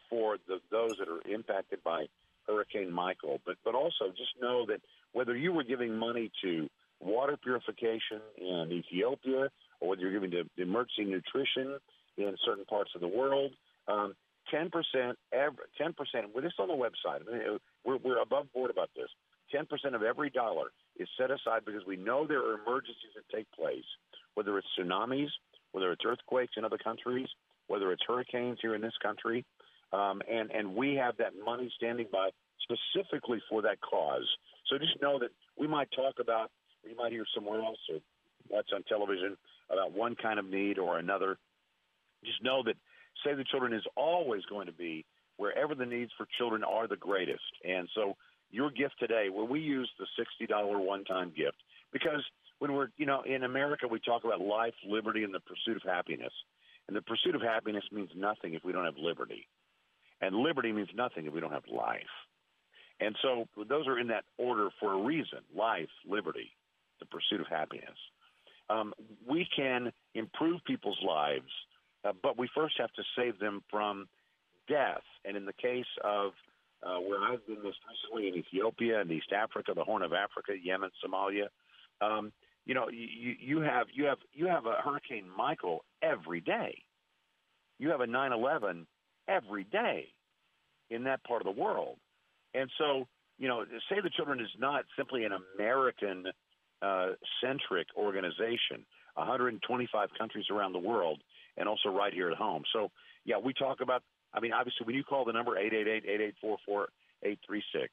for those that are impacted by Hurricane Michael. But also just know that whether you were giving money to water purification in Ethiopia, or whether you're giving to emergency nutrition in certain parts of the world, 10%, well, this is on the website. I mean, we're above board about this. 10% of every dollar is set aside because we know there are emergencies that take place, whether it's tsunamis, whether it's earthquakes in other countries, whether it's hurricanes here in this country. And we have that money standing by specifically for that cause. So just know that we might talk about, you might hear somewhere else or watch on television about one kind of need or another. Just know that Save the Children is always going to be wherever the needs for children are the greatest. And so your gift today, where we use the $60 one-time gift, because when we're, in America, we talk about life, liberty, and the pursuit of happiness. And the pursuit of happiness means nothing if we don't have liberty. And liberty means nothing if we don't have life. And so those are in that order for a reason: life, liberty, the pursuit of happiness. We can improve people's lives, but we first have to save them from death. And in the case of where I've been most recently, in Ethiopia and East Africa, the Horn of Africa, Yemen, Somalia, you have a Hurricane Michael every day. You have a 9/11 every day in that part of the world. And so, Save the Children is not simply an American-centric organization, 125 countries around the world, and also right here at home. So, yeah, we talk about, obviously, when you call the number 888-884-4836,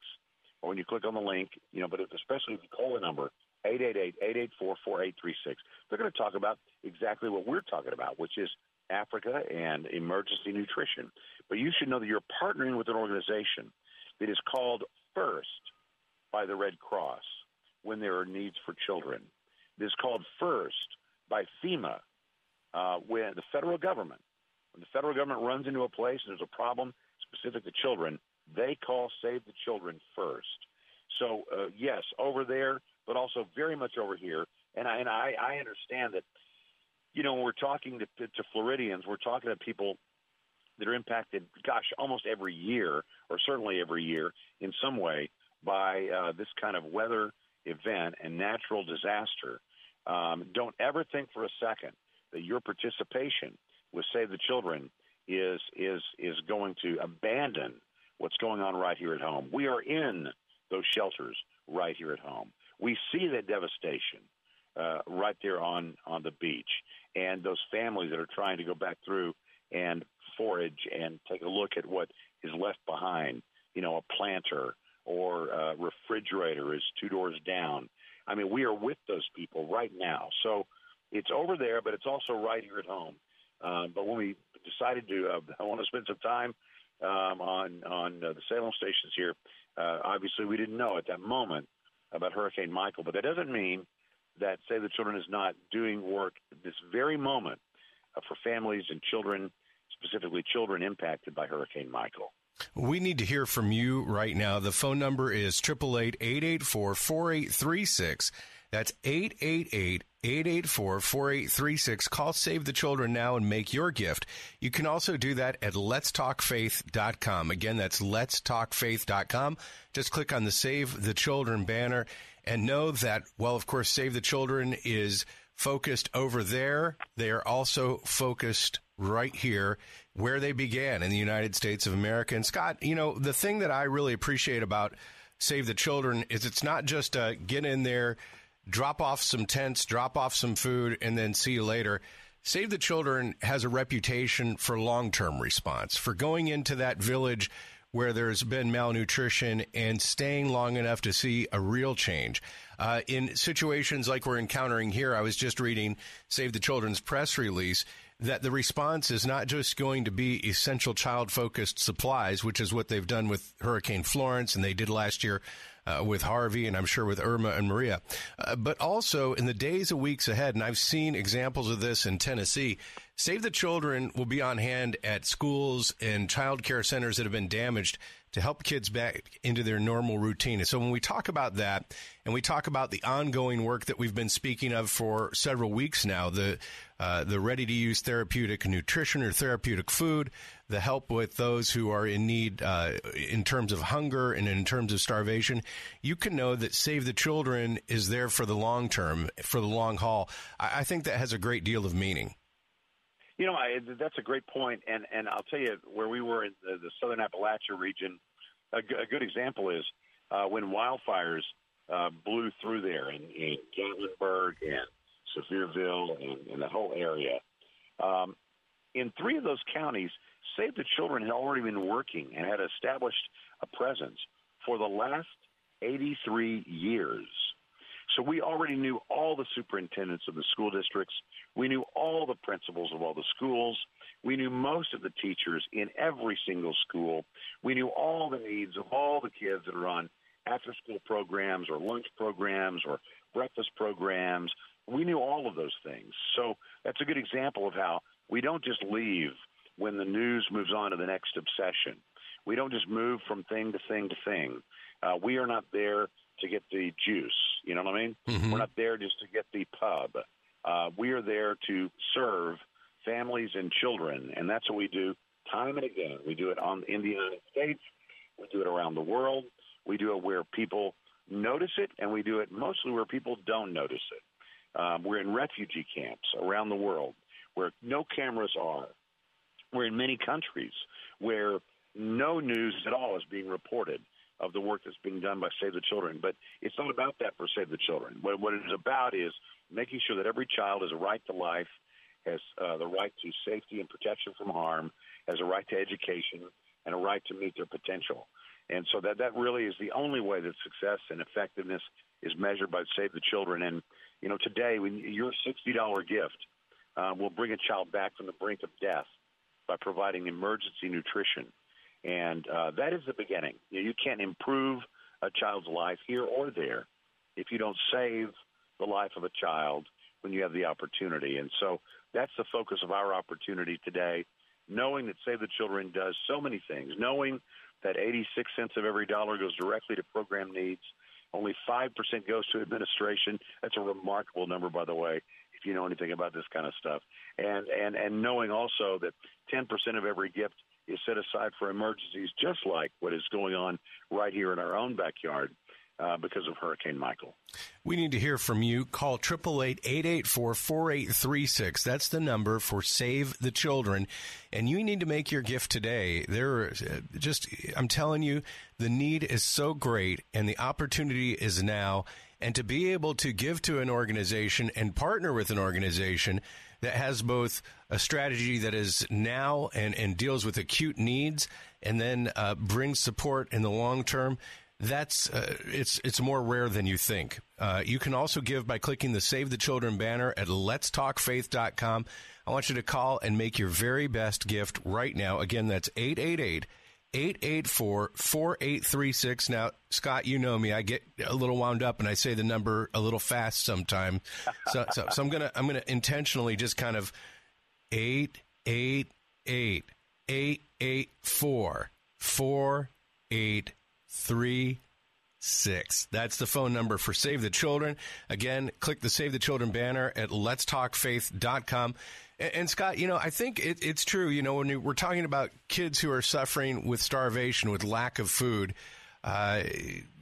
or when you click on the link, but especially if you call the number 888-884-4836, they're going to talk about exactly what we're talking about, which is Africa and emergency nutrition. But you should know that you're partnering with an organization that is called first by the Red Cross when there are needs for children. It is called first by FEMA, when the federal government. When the federal government runs into a place and there's a problem specific to children, they call Save the Children first. So, yes, over there, but also very much over here. And I understand that, when we're talking to Floridians, we're talking to people that are impacted, almost every year, or certainly every year in some way, by this kind of weather event and natural disaster. Don't ever think for a second that your participation with Save the Children is going to abandon what's going on right here at home. We are in those shelters right here at home. We see the devastation right there on the beach, and those families that are trying to go back through and forage and take a look at what is left behind, a planter or a refrigerator is two doors down. We are with those people right now. So it's over there, but it's also right here at home. But when we decided I want to spend some time on the Salem stations here, obviously we didn't know at that moment about Hurricane Michael. But that doesn't mean that Save the Children is not doing work at this very moment for families and children, specifically children impacted by Hurricane Michael. We need to hear from you right now. The phone number is 888-884-4836. That's 888-884-4836. Call Save the Children now and make your gift. You can also do that at letstalkfaith.com. Again, that's letstalkfaith.com. Just click on the Save the Children banner and know that, well, of course, Save the Children is focused over there. They are also focused right here where they began, in the United States of America. And Scott, the thing that I really appreciate about Save the Children is it's not just get in there, drop off some tents, drop off some food, and then see you later. Save the Children has a reputation for long-term response, for going into that village where there's been malnutrition and staying long enough to see a real change. In situations like we're encountering here, I was just reading Save the Children's press release that the response is not just going to be essential child-focused supplies, which is what they've done with Hurricane Florence and they did last year with Harvey, and I'm sure with Irma and Maria, but also in the days and weeks ahead, and I've seen examples of this in Tennessee, Save the Children will be on hand at schools and child care centers that have been damaged to help kids back into their normal routine. And so when we talk about that, and we talk about the ongoing work that we've been speaking of for several weeks now, the ready-to-use therapeutic nutrition or therapeutic food, the help with those who are in need in terms of hunger and in terms of starvation, you can know that Save the Children is there for the long term, for the long haul. I think that has a great deal of meaning. That's a great point, and I'll tell you, where we were in the southern Appalachia region, a good example is when wildfires blew through there in Gatlinburg and Sevierville and the whole area. In three of those counties, Save the Children had already been working and had established a presence for the last 83 years. So we already knew all the superintendents of the school districts. We knew all the principals of all the schools. We knew most of the teachers in every single school. We knew all the needs of all the kids that are on after-school programs or lunch programs or breakfast programs. We knew all of those things. So that's a good example of how we don't just leave when the news moves on to the next obsession. We don't just move from thing to thing to thing. We are not there to get the juice. You know what I mean? Mm-hmm. We're not there just to get the pub. We are there to serve families and children, and that's what we do time and again. We do it in the United States. We do it around the world. We do it where people notice it, and we do it mostly where people don't notice it. We're in refugee camps around the world where no cameras are. We're in many countries where no news at all is being reported of the work that's being done by Save the Children. But it's not about that for Save the Children. What it is about is making sure that every child has a right to life, has the right to safety and protection from harm, has a right to education, and a right to meet their potential. And so that really is the only way that success and effectiveness is measured by Save the Children. And, you know, today your $60 gift will bring a child back from the brink of death by providing emergency nutrition. And that is the beginning. You can't improve a child's life here or there if you don't save the life of a child when you have the opportunity. And so that's the focus of our opportunity today, knowing that Save the Children does so many things, knowing that 86 cents of every dollar goes directly to program needs, only 5% goes to administration. That's a remarkable number, by the way, if you know anything about this kind of stuff. And knowing also that 10% of every gift is set aside for emergencies, just like what is going on right here in our own backyard because of Hurricane Michael. We need to hear from you. Call 888-884-4836. That's the number for Save the Children. And you need to make your gift today. I'm telling you, the need is so great and the opportunity is now. And to be able to give to an organization and partner with an organization that has both a strategy that is now and deals with acute needs and then brings support in the long term, that's it's more rare than you think. You can also give by clicking the Save the Children banner at letstalkfaith.com. I want you to call and make your very best gift right now. Again, that's 888-884-4836. Now, Scott, you know me. I get a little wound up and I say the number a little fast sometimes. So I'm gonna intentionally just kind of 888-884-4836. That's the phone number for Save the Children. Again, click the Save the Children banner at letstalkfaith.com. And Scott, you know, I think it's true. You know, when we're talking about kids who are suffering with starvation, with lack of food,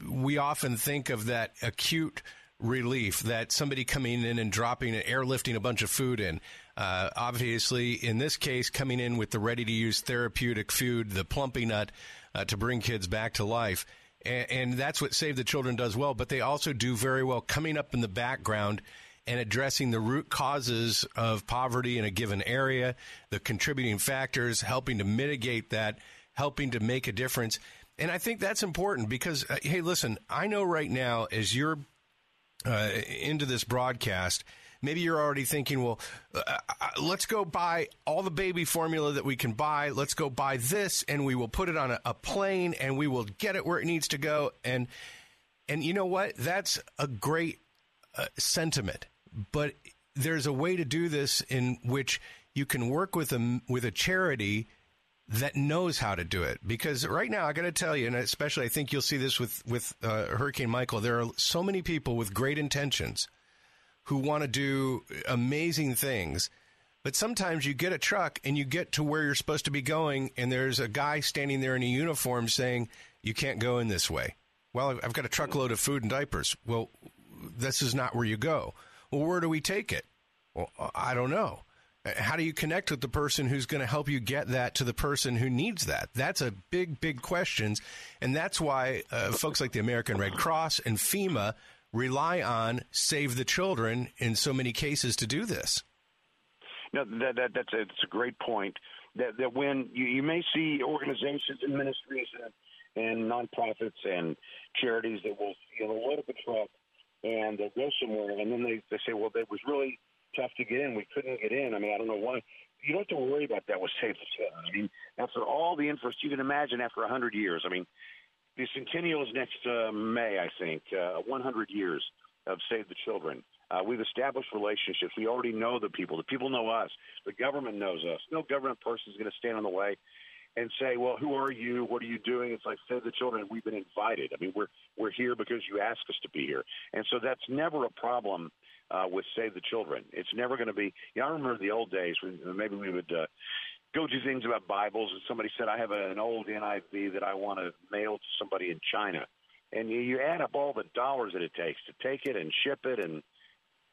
we often think of that acute relief, that somebody coming in and dropping and airlifting a bunch of food in. Obviously, in this case, coming in with the ready-to-use therapeutic food, the Plumpy'Nut, to bring kids back to life. And that's what Save the Children does well, but they also do very well coming up in the background and addressing the root causes of poverty in a given area, the contributing factors, helping to mitigate that, helping to make a difference. And I think that's important because, hey, listen, I know right now as you're into this broadcast, maybe you're already thinking, well, let's go buy all the baby formula that we can buy. Let's go buy this, and we will put it on a plane, and we will get it where it needs to go. And you know what? That's a great sentiment. But there's a way to do this in which you can work with a charity that knows how to do it. Because right now, I got to tell you, and especially I think you'll see this with Hurricane Michael, there are so many people with great intentions who want to do amazing things. But sometimes you get a truck and you get to where you're supposed to be going, and there's a guy standing there in a uniform saying, you can't go in this way. Well, I've got a truckload of food and diapers. Well, this is not where you go. Well, where do we take it? Well, I don't know. How do you connect with the person who's going to help you get that to the person who needs that? That's a big, big question. And that's why folks like the American Red Cross and FEMA rely on Save the Children in so many cases to do this. No, that's a great point. That when you may see organizations and ministries and nonprofits and charities that will load up a truck and they'll go somewhere, and then they say, well, that was really tough to get in. We couldn't get in. I mean, I don't know why. You don't have to worry about that with Save the Children. I mean, after all the interest you can imagine after 100 years, I mean, the centennial is next May, I think, 100 years of Save the Children. We've established relationships. We already know the people. The people know us. The government knows us. No government person is going to stand in the way. and say, well, who are you? What are you doing? It's like, Save the Children, we've been invited. I mean, we're here because you asked us to be here. And so that's never a problem with Save the Children. It's never going to be, you know, I remember the old days when maybe we would go do things about Bibles, and somebody said, I have an old NIV that I want to mail to somebody in China. And you add up all the dollars that it takes to take it and ship it, and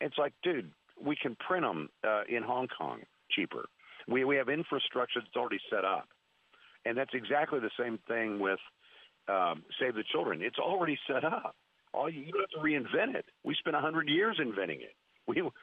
it's like, dude, we can print them in Hong Kong cheaper. We have infrastructure that's already set up. And that's exactly the same thing with Save the Children. It's already set up. You don't have to reinvent it. We spent 100 years inventing it.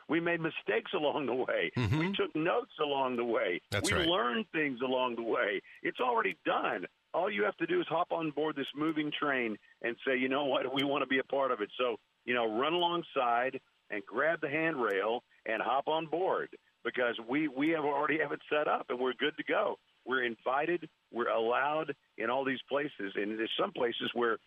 We made mistakes along the way. Mm-hmm. We took notes along the way. We learned things along the way. It's already done. All you have to do is hop on board this moving train and say, you know what, we want to be a part of it. So, you know, run alongside and grab the handrail and hop on board, because we already have it set up and we're good to go. We're invited. We're allowed in all these places. And there's some places where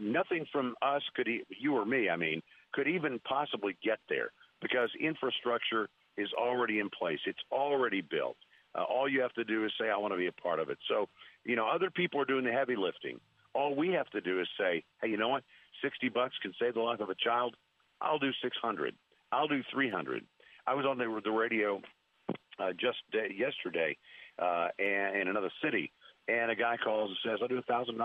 nothing from us could even possibly get there, because infrastructure is already in place. It's already built. All you have to do is say, I want to be a part of it. So, you know, other people are doing the heavy lifting. All we have to do is say, hey, you know what? $60 can save the life of a child. I'll do 600. I'll do 300. I was on the radio just yesterday in another city, and a guy calls and says, I'll do $1,000.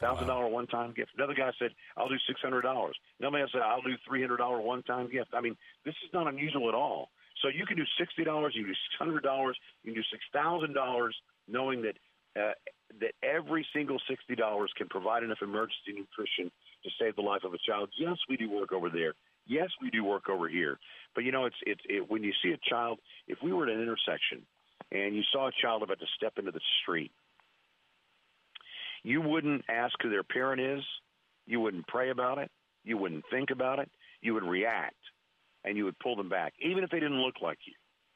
$1,000 one-time gift. Another guy said, I'll do $600. Another man said, I'll do $300 one-time gift. I mean, this is not unusual at all. So you can do $60, you can do $600, you can do $6,000, knowing that that every single $60 can provide enough emergency nutrition to save the life of a child. Yes, we do work over there. Yes, we do work over here. But, you know, it's when you see a child, if we were at an intersection and you saw a child about to step into the street, you wouldn't ask who their parent is. You wouldn't pray about it. You wouldn't think about it. You would react, and you would pull them back, even if they didn't look like you,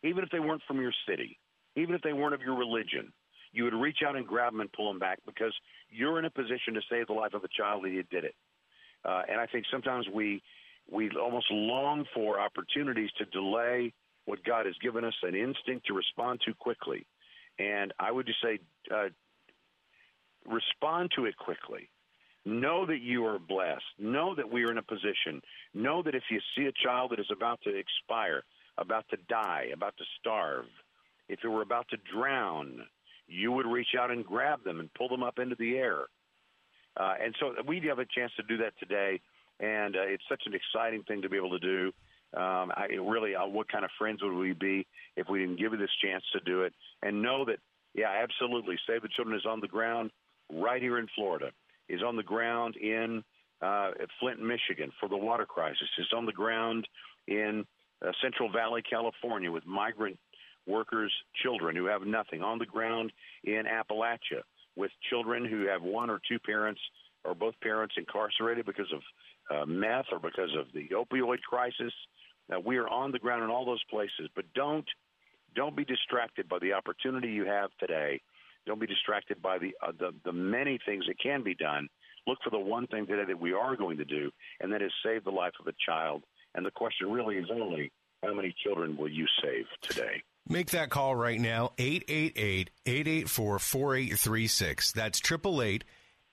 even if they weren't from your city, even if they weren't of your religion. You would reach out and grab them and pull them back, because you're in a position to save the life of a child, and you did it. And I think sometimes we almost long for opportunities to delay what God has given us, an instinct to respond to quickly. And I would just say respond to it quickly. Know that you are blessed. Know that we are in a position. Know that if you see a child that is about to expire, about to die, about to starve, if it were about to drown, you would reach out and grab them and pull them up into the air. And so we have a chance to do that today, and it's such an exciting thing to be able to do. What kind of friends would we be if we didn't give you this chance to do it? And know that, yeah, absolutely, Save the Children is on the ground right here in Florida, is on the ground in Flint, Michigan for the water crisis. It's on the ground in Central Valley, California with migrant workers, children who have nothing. On the ground in Appalachia with children who have one or two parents or both parents incarcerated because of meth or because of the opioid crisis. We are on the ground in all those places, but don't be distracted by the opportunity you have today. Don't be distracted by the many things that can be done. Look for the one thing today that we are going to do, and that is save the life of a child. And the question really is only, how many children will you save today? Make that call right now, 888-884-4836. That's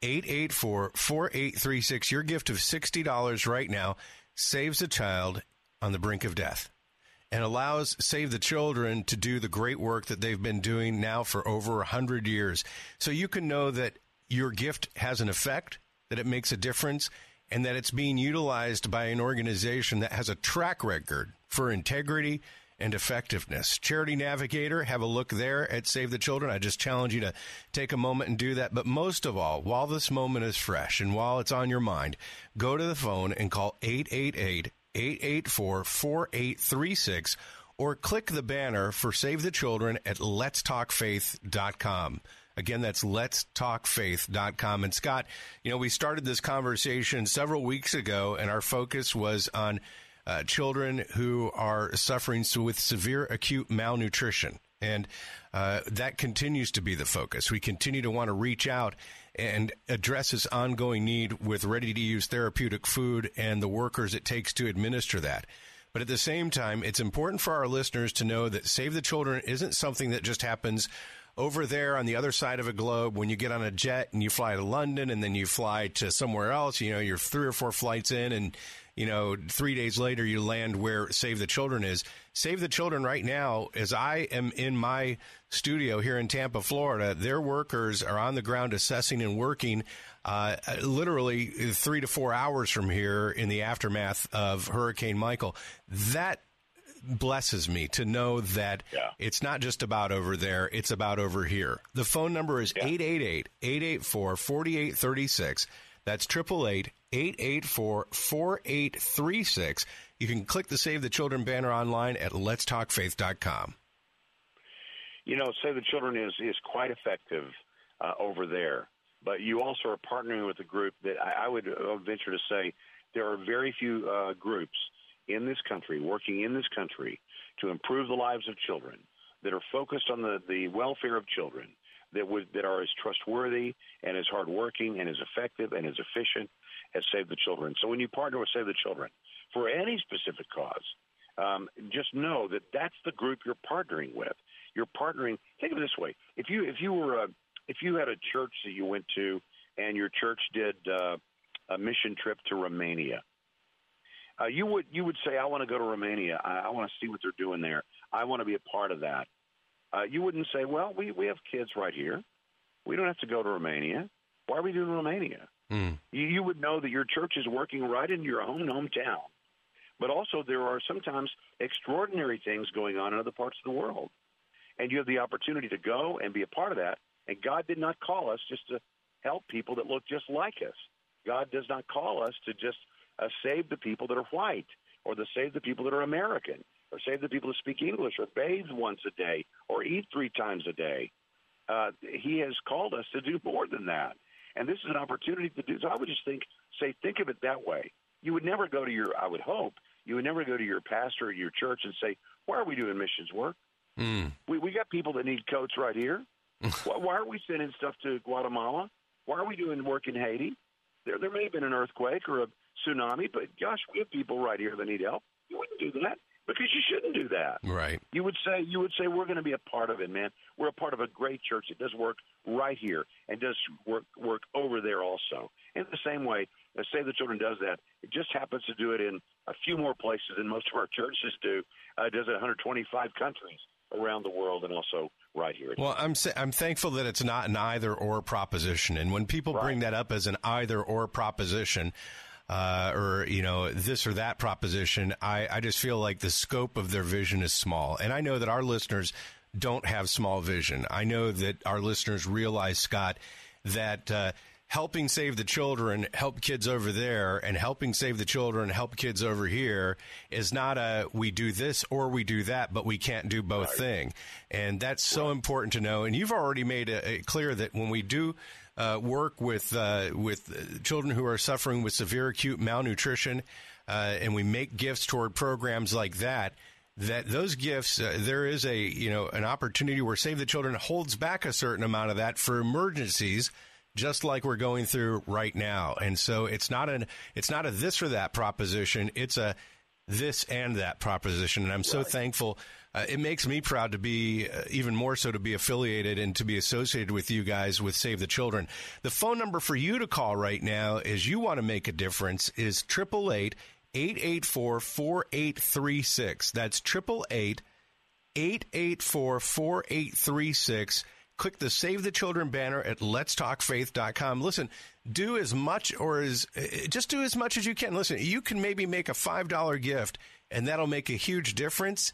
888-884-4836. Your gift of $60 right now saves a child on the brink of death, and allows Save the Children to do the great work that they've been doing now for over 100 years. So you can know that your gift has an effect, that it makes a difference, and that it's being utilized by an organization that has a track record for integrity and effectiveness. Charity Navigator, have a look there at Save the Children. I just challenge you to take a moment and do that. But most of all, while this moment is fresh and while it's on your mind, go to the phone and call 888-884-4836, or click the banner for Save the Children at letstalkfaith.com. Again, that's letstalkfaith.com. And Scott, you know, we started this conversation several weeks ago, and our focus was on children who are suffering with severe acute malnutrition. And that continues to be the focus. We continue to want to reach out and address this ongoing need with ready-to-use therapeutic food and the workers it takes to administer that. But at the same time, it's important for our listeners to know that Save the Children isn't something that just happens over there on the other side of a globe, when you get on a jet and you fly to London and then you fly to somewhere else, you know, you're 3 or 4 flights in and, you know, 3 days later you land where Save the Children is. Save the Children right now, as I am in my studio here in Tampa, Florida, their workers are on the ground assessing and working literally 3 to 4 hours from here in the aftermath of Hurricane Michael. That blesses me to know that it's not just about over there, it's about over here. The phone number is 888-884-4836. That's 888-884-4836. You can click the Save the Children banner online at letstalkfaith.com. You know, Save the Children is quite effective over there, but you also are partnering with a group that I would venture to say there are very few groups in this country, working in this country, to improve the lives of children, that are focused on the welfare of children, that are as trustworthy and as hardworking and as effective and as efficient as Save the Children. So when you partner with Save the Children for any specific cause, just know that that's the group you're partnering with. You're partnering. Think of it this way: if you had a church that you went to, and your church did a mission trip to Romania. You would say, I want to go to Romania. I want to see what they're doing there. I want to be a part of that. You wouldn't say, well, we have kids right here. We don't have to go to Romania. Why are we doing Romania? Mm. You would know that your church is working right in your own hometown. But also there are sometimes extraordinary things going on in other parts of the world. And you have the opportunity to go and be a part of that. And God did not call us just to help people that look just like us. God does not call us to just save the people that are white, or to save the people that are American, or save the people that speak English, or bathe once a day, or eat 3 times a day. He has called us to do more than that. And this is an opportunity to do. So I would just think of it that way. You would never go to your pastor or your church and say, why are we doing missions work? Mm. We got people that need coats right here. Why are we sending stuff to Guatemala? Why are we doing work in Haiti? There may have been an earthquake or a tsunami, but gosh, we have people right here that need help. You wouldn't do that because you shouldn't do that. Right. You would say we're going to be a part of it, man. We're a part of a great church that does work right here and does work over there also. In the same way, Save the Children does that. It just happens to do it in a few more places than most of our churches do. It does it in 125 countries around the world and also right here. Well, I'm thankful that it's not an either-or proposition. And when people bring that up as an either-or proposition, or, you know, this or that proposition, I just feel like the scope of their vision is small. And I know that our listeners don't have small vision. I know that our listeners realize, Scott, that helping Save the Children, help kids over there, and helping Save the Children, help kids over here is not a we do this or we do that, but we can't do both thing. And that's so important to know. And you've already made it clear that when we do work with children who are suffering with severe acute malnutrition, and we make gifts toward programs like that, that those gifts, there is an opportunity where Save the Children holds back a certain amount of that for emergencies, just like we're going through right now. And so it's not a this or that proposition. It's a this and that proposition. And I'm so thankful. It makes me proud to be even more so to be affiliated and to be associated with you guys with Save the Children. The phone number for you to call right now as you want to make a difference is 888-884-4836. That's 888-884-4836. Click the Save the Children banner at letstalkfaith.com. Listen, do as much as you can. Listen, you can maybe make a $5 gift, and that'll make a huge difference.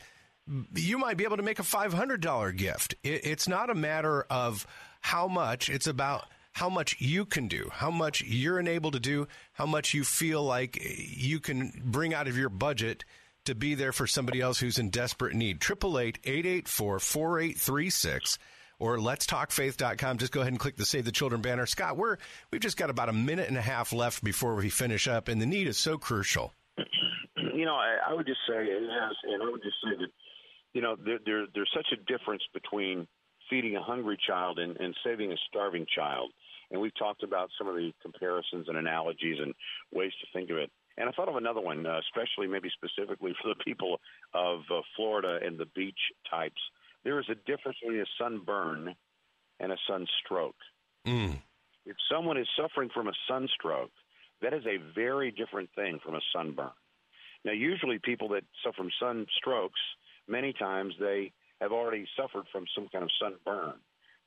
You might be able to make a $500 gift. It's not a matter of how much. It's about how much you can do, how much you're enabled to do, how much you feel like you can bring out of your budget to be there for somebody else who's in desperate need. 888-884-4836. Or letstalkfaith.com. Just go ahead and click the Save the Children banner. Scott, we've just got about a minute and a half left before we finish up, and the need is so crucial. You know, I would just say it is, and I would just say that, you know, there's such a difference between feeding a hungry child and saving a starving child. And we've talked about some of the comparisons and analogies and ways to think of it. And I thought of another one, especially maybe specifically for the people of Florida and the beach types. There is a difference between a sunburn and a sunstroke. Mm. If someone is suffering from a sunstroke, that is a very different thing from a sunburn. Now, usually people that suffer from sunstrokes, many times they have already suffered from some kind of sunburn.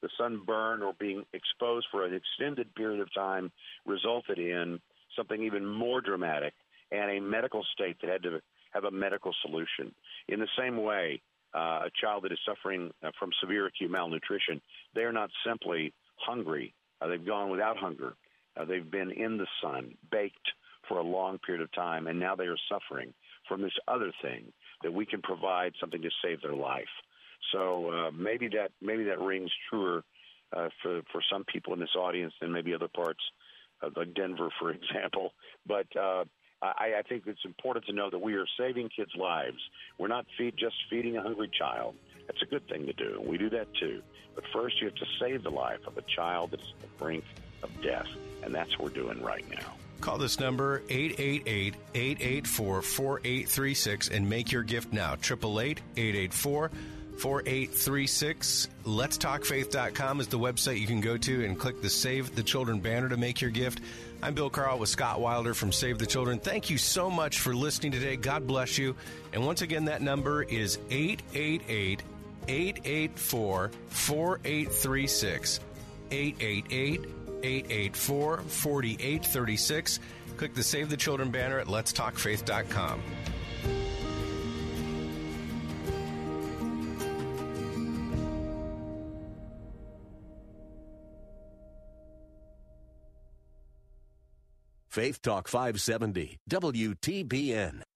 The sunburn or being exposed for an extended period of time resulted in something even more dramatic and a medical state that had to have a medical solution. In the same way, a child that is suffering from severe acute malnutrition, they are not simply hungry. They've gone without hunger. They've been in the sun, baked for a long period of time, and now they are suffering from this other thing that we can provide something to save their life. So maybe that rings truer for some people in this audience than maybe other parts of like Denver, for example. But I think it's important to know that we are saving kids' lives. We're not just feeding a hungry child. That's a good thing to do, and we do that too. But first you have to save the life of a child that's at the brink of death, and that's what we're doing right now. Call this number, 888-884-4836, and make your gift now, 888-884-4836. LetsTalkFaith.com is the website you can go to and click the Save the Children banner to make your gift. I'm Bill Carl with Scott Wilder from Save the Children. Thank you so much for listening today. God bless you. And once again, that number is 888-884-4836. 888-884-4836. Click the Save the Children banner at LetsTalkFaith.com. Faith Talk 570, WTBN.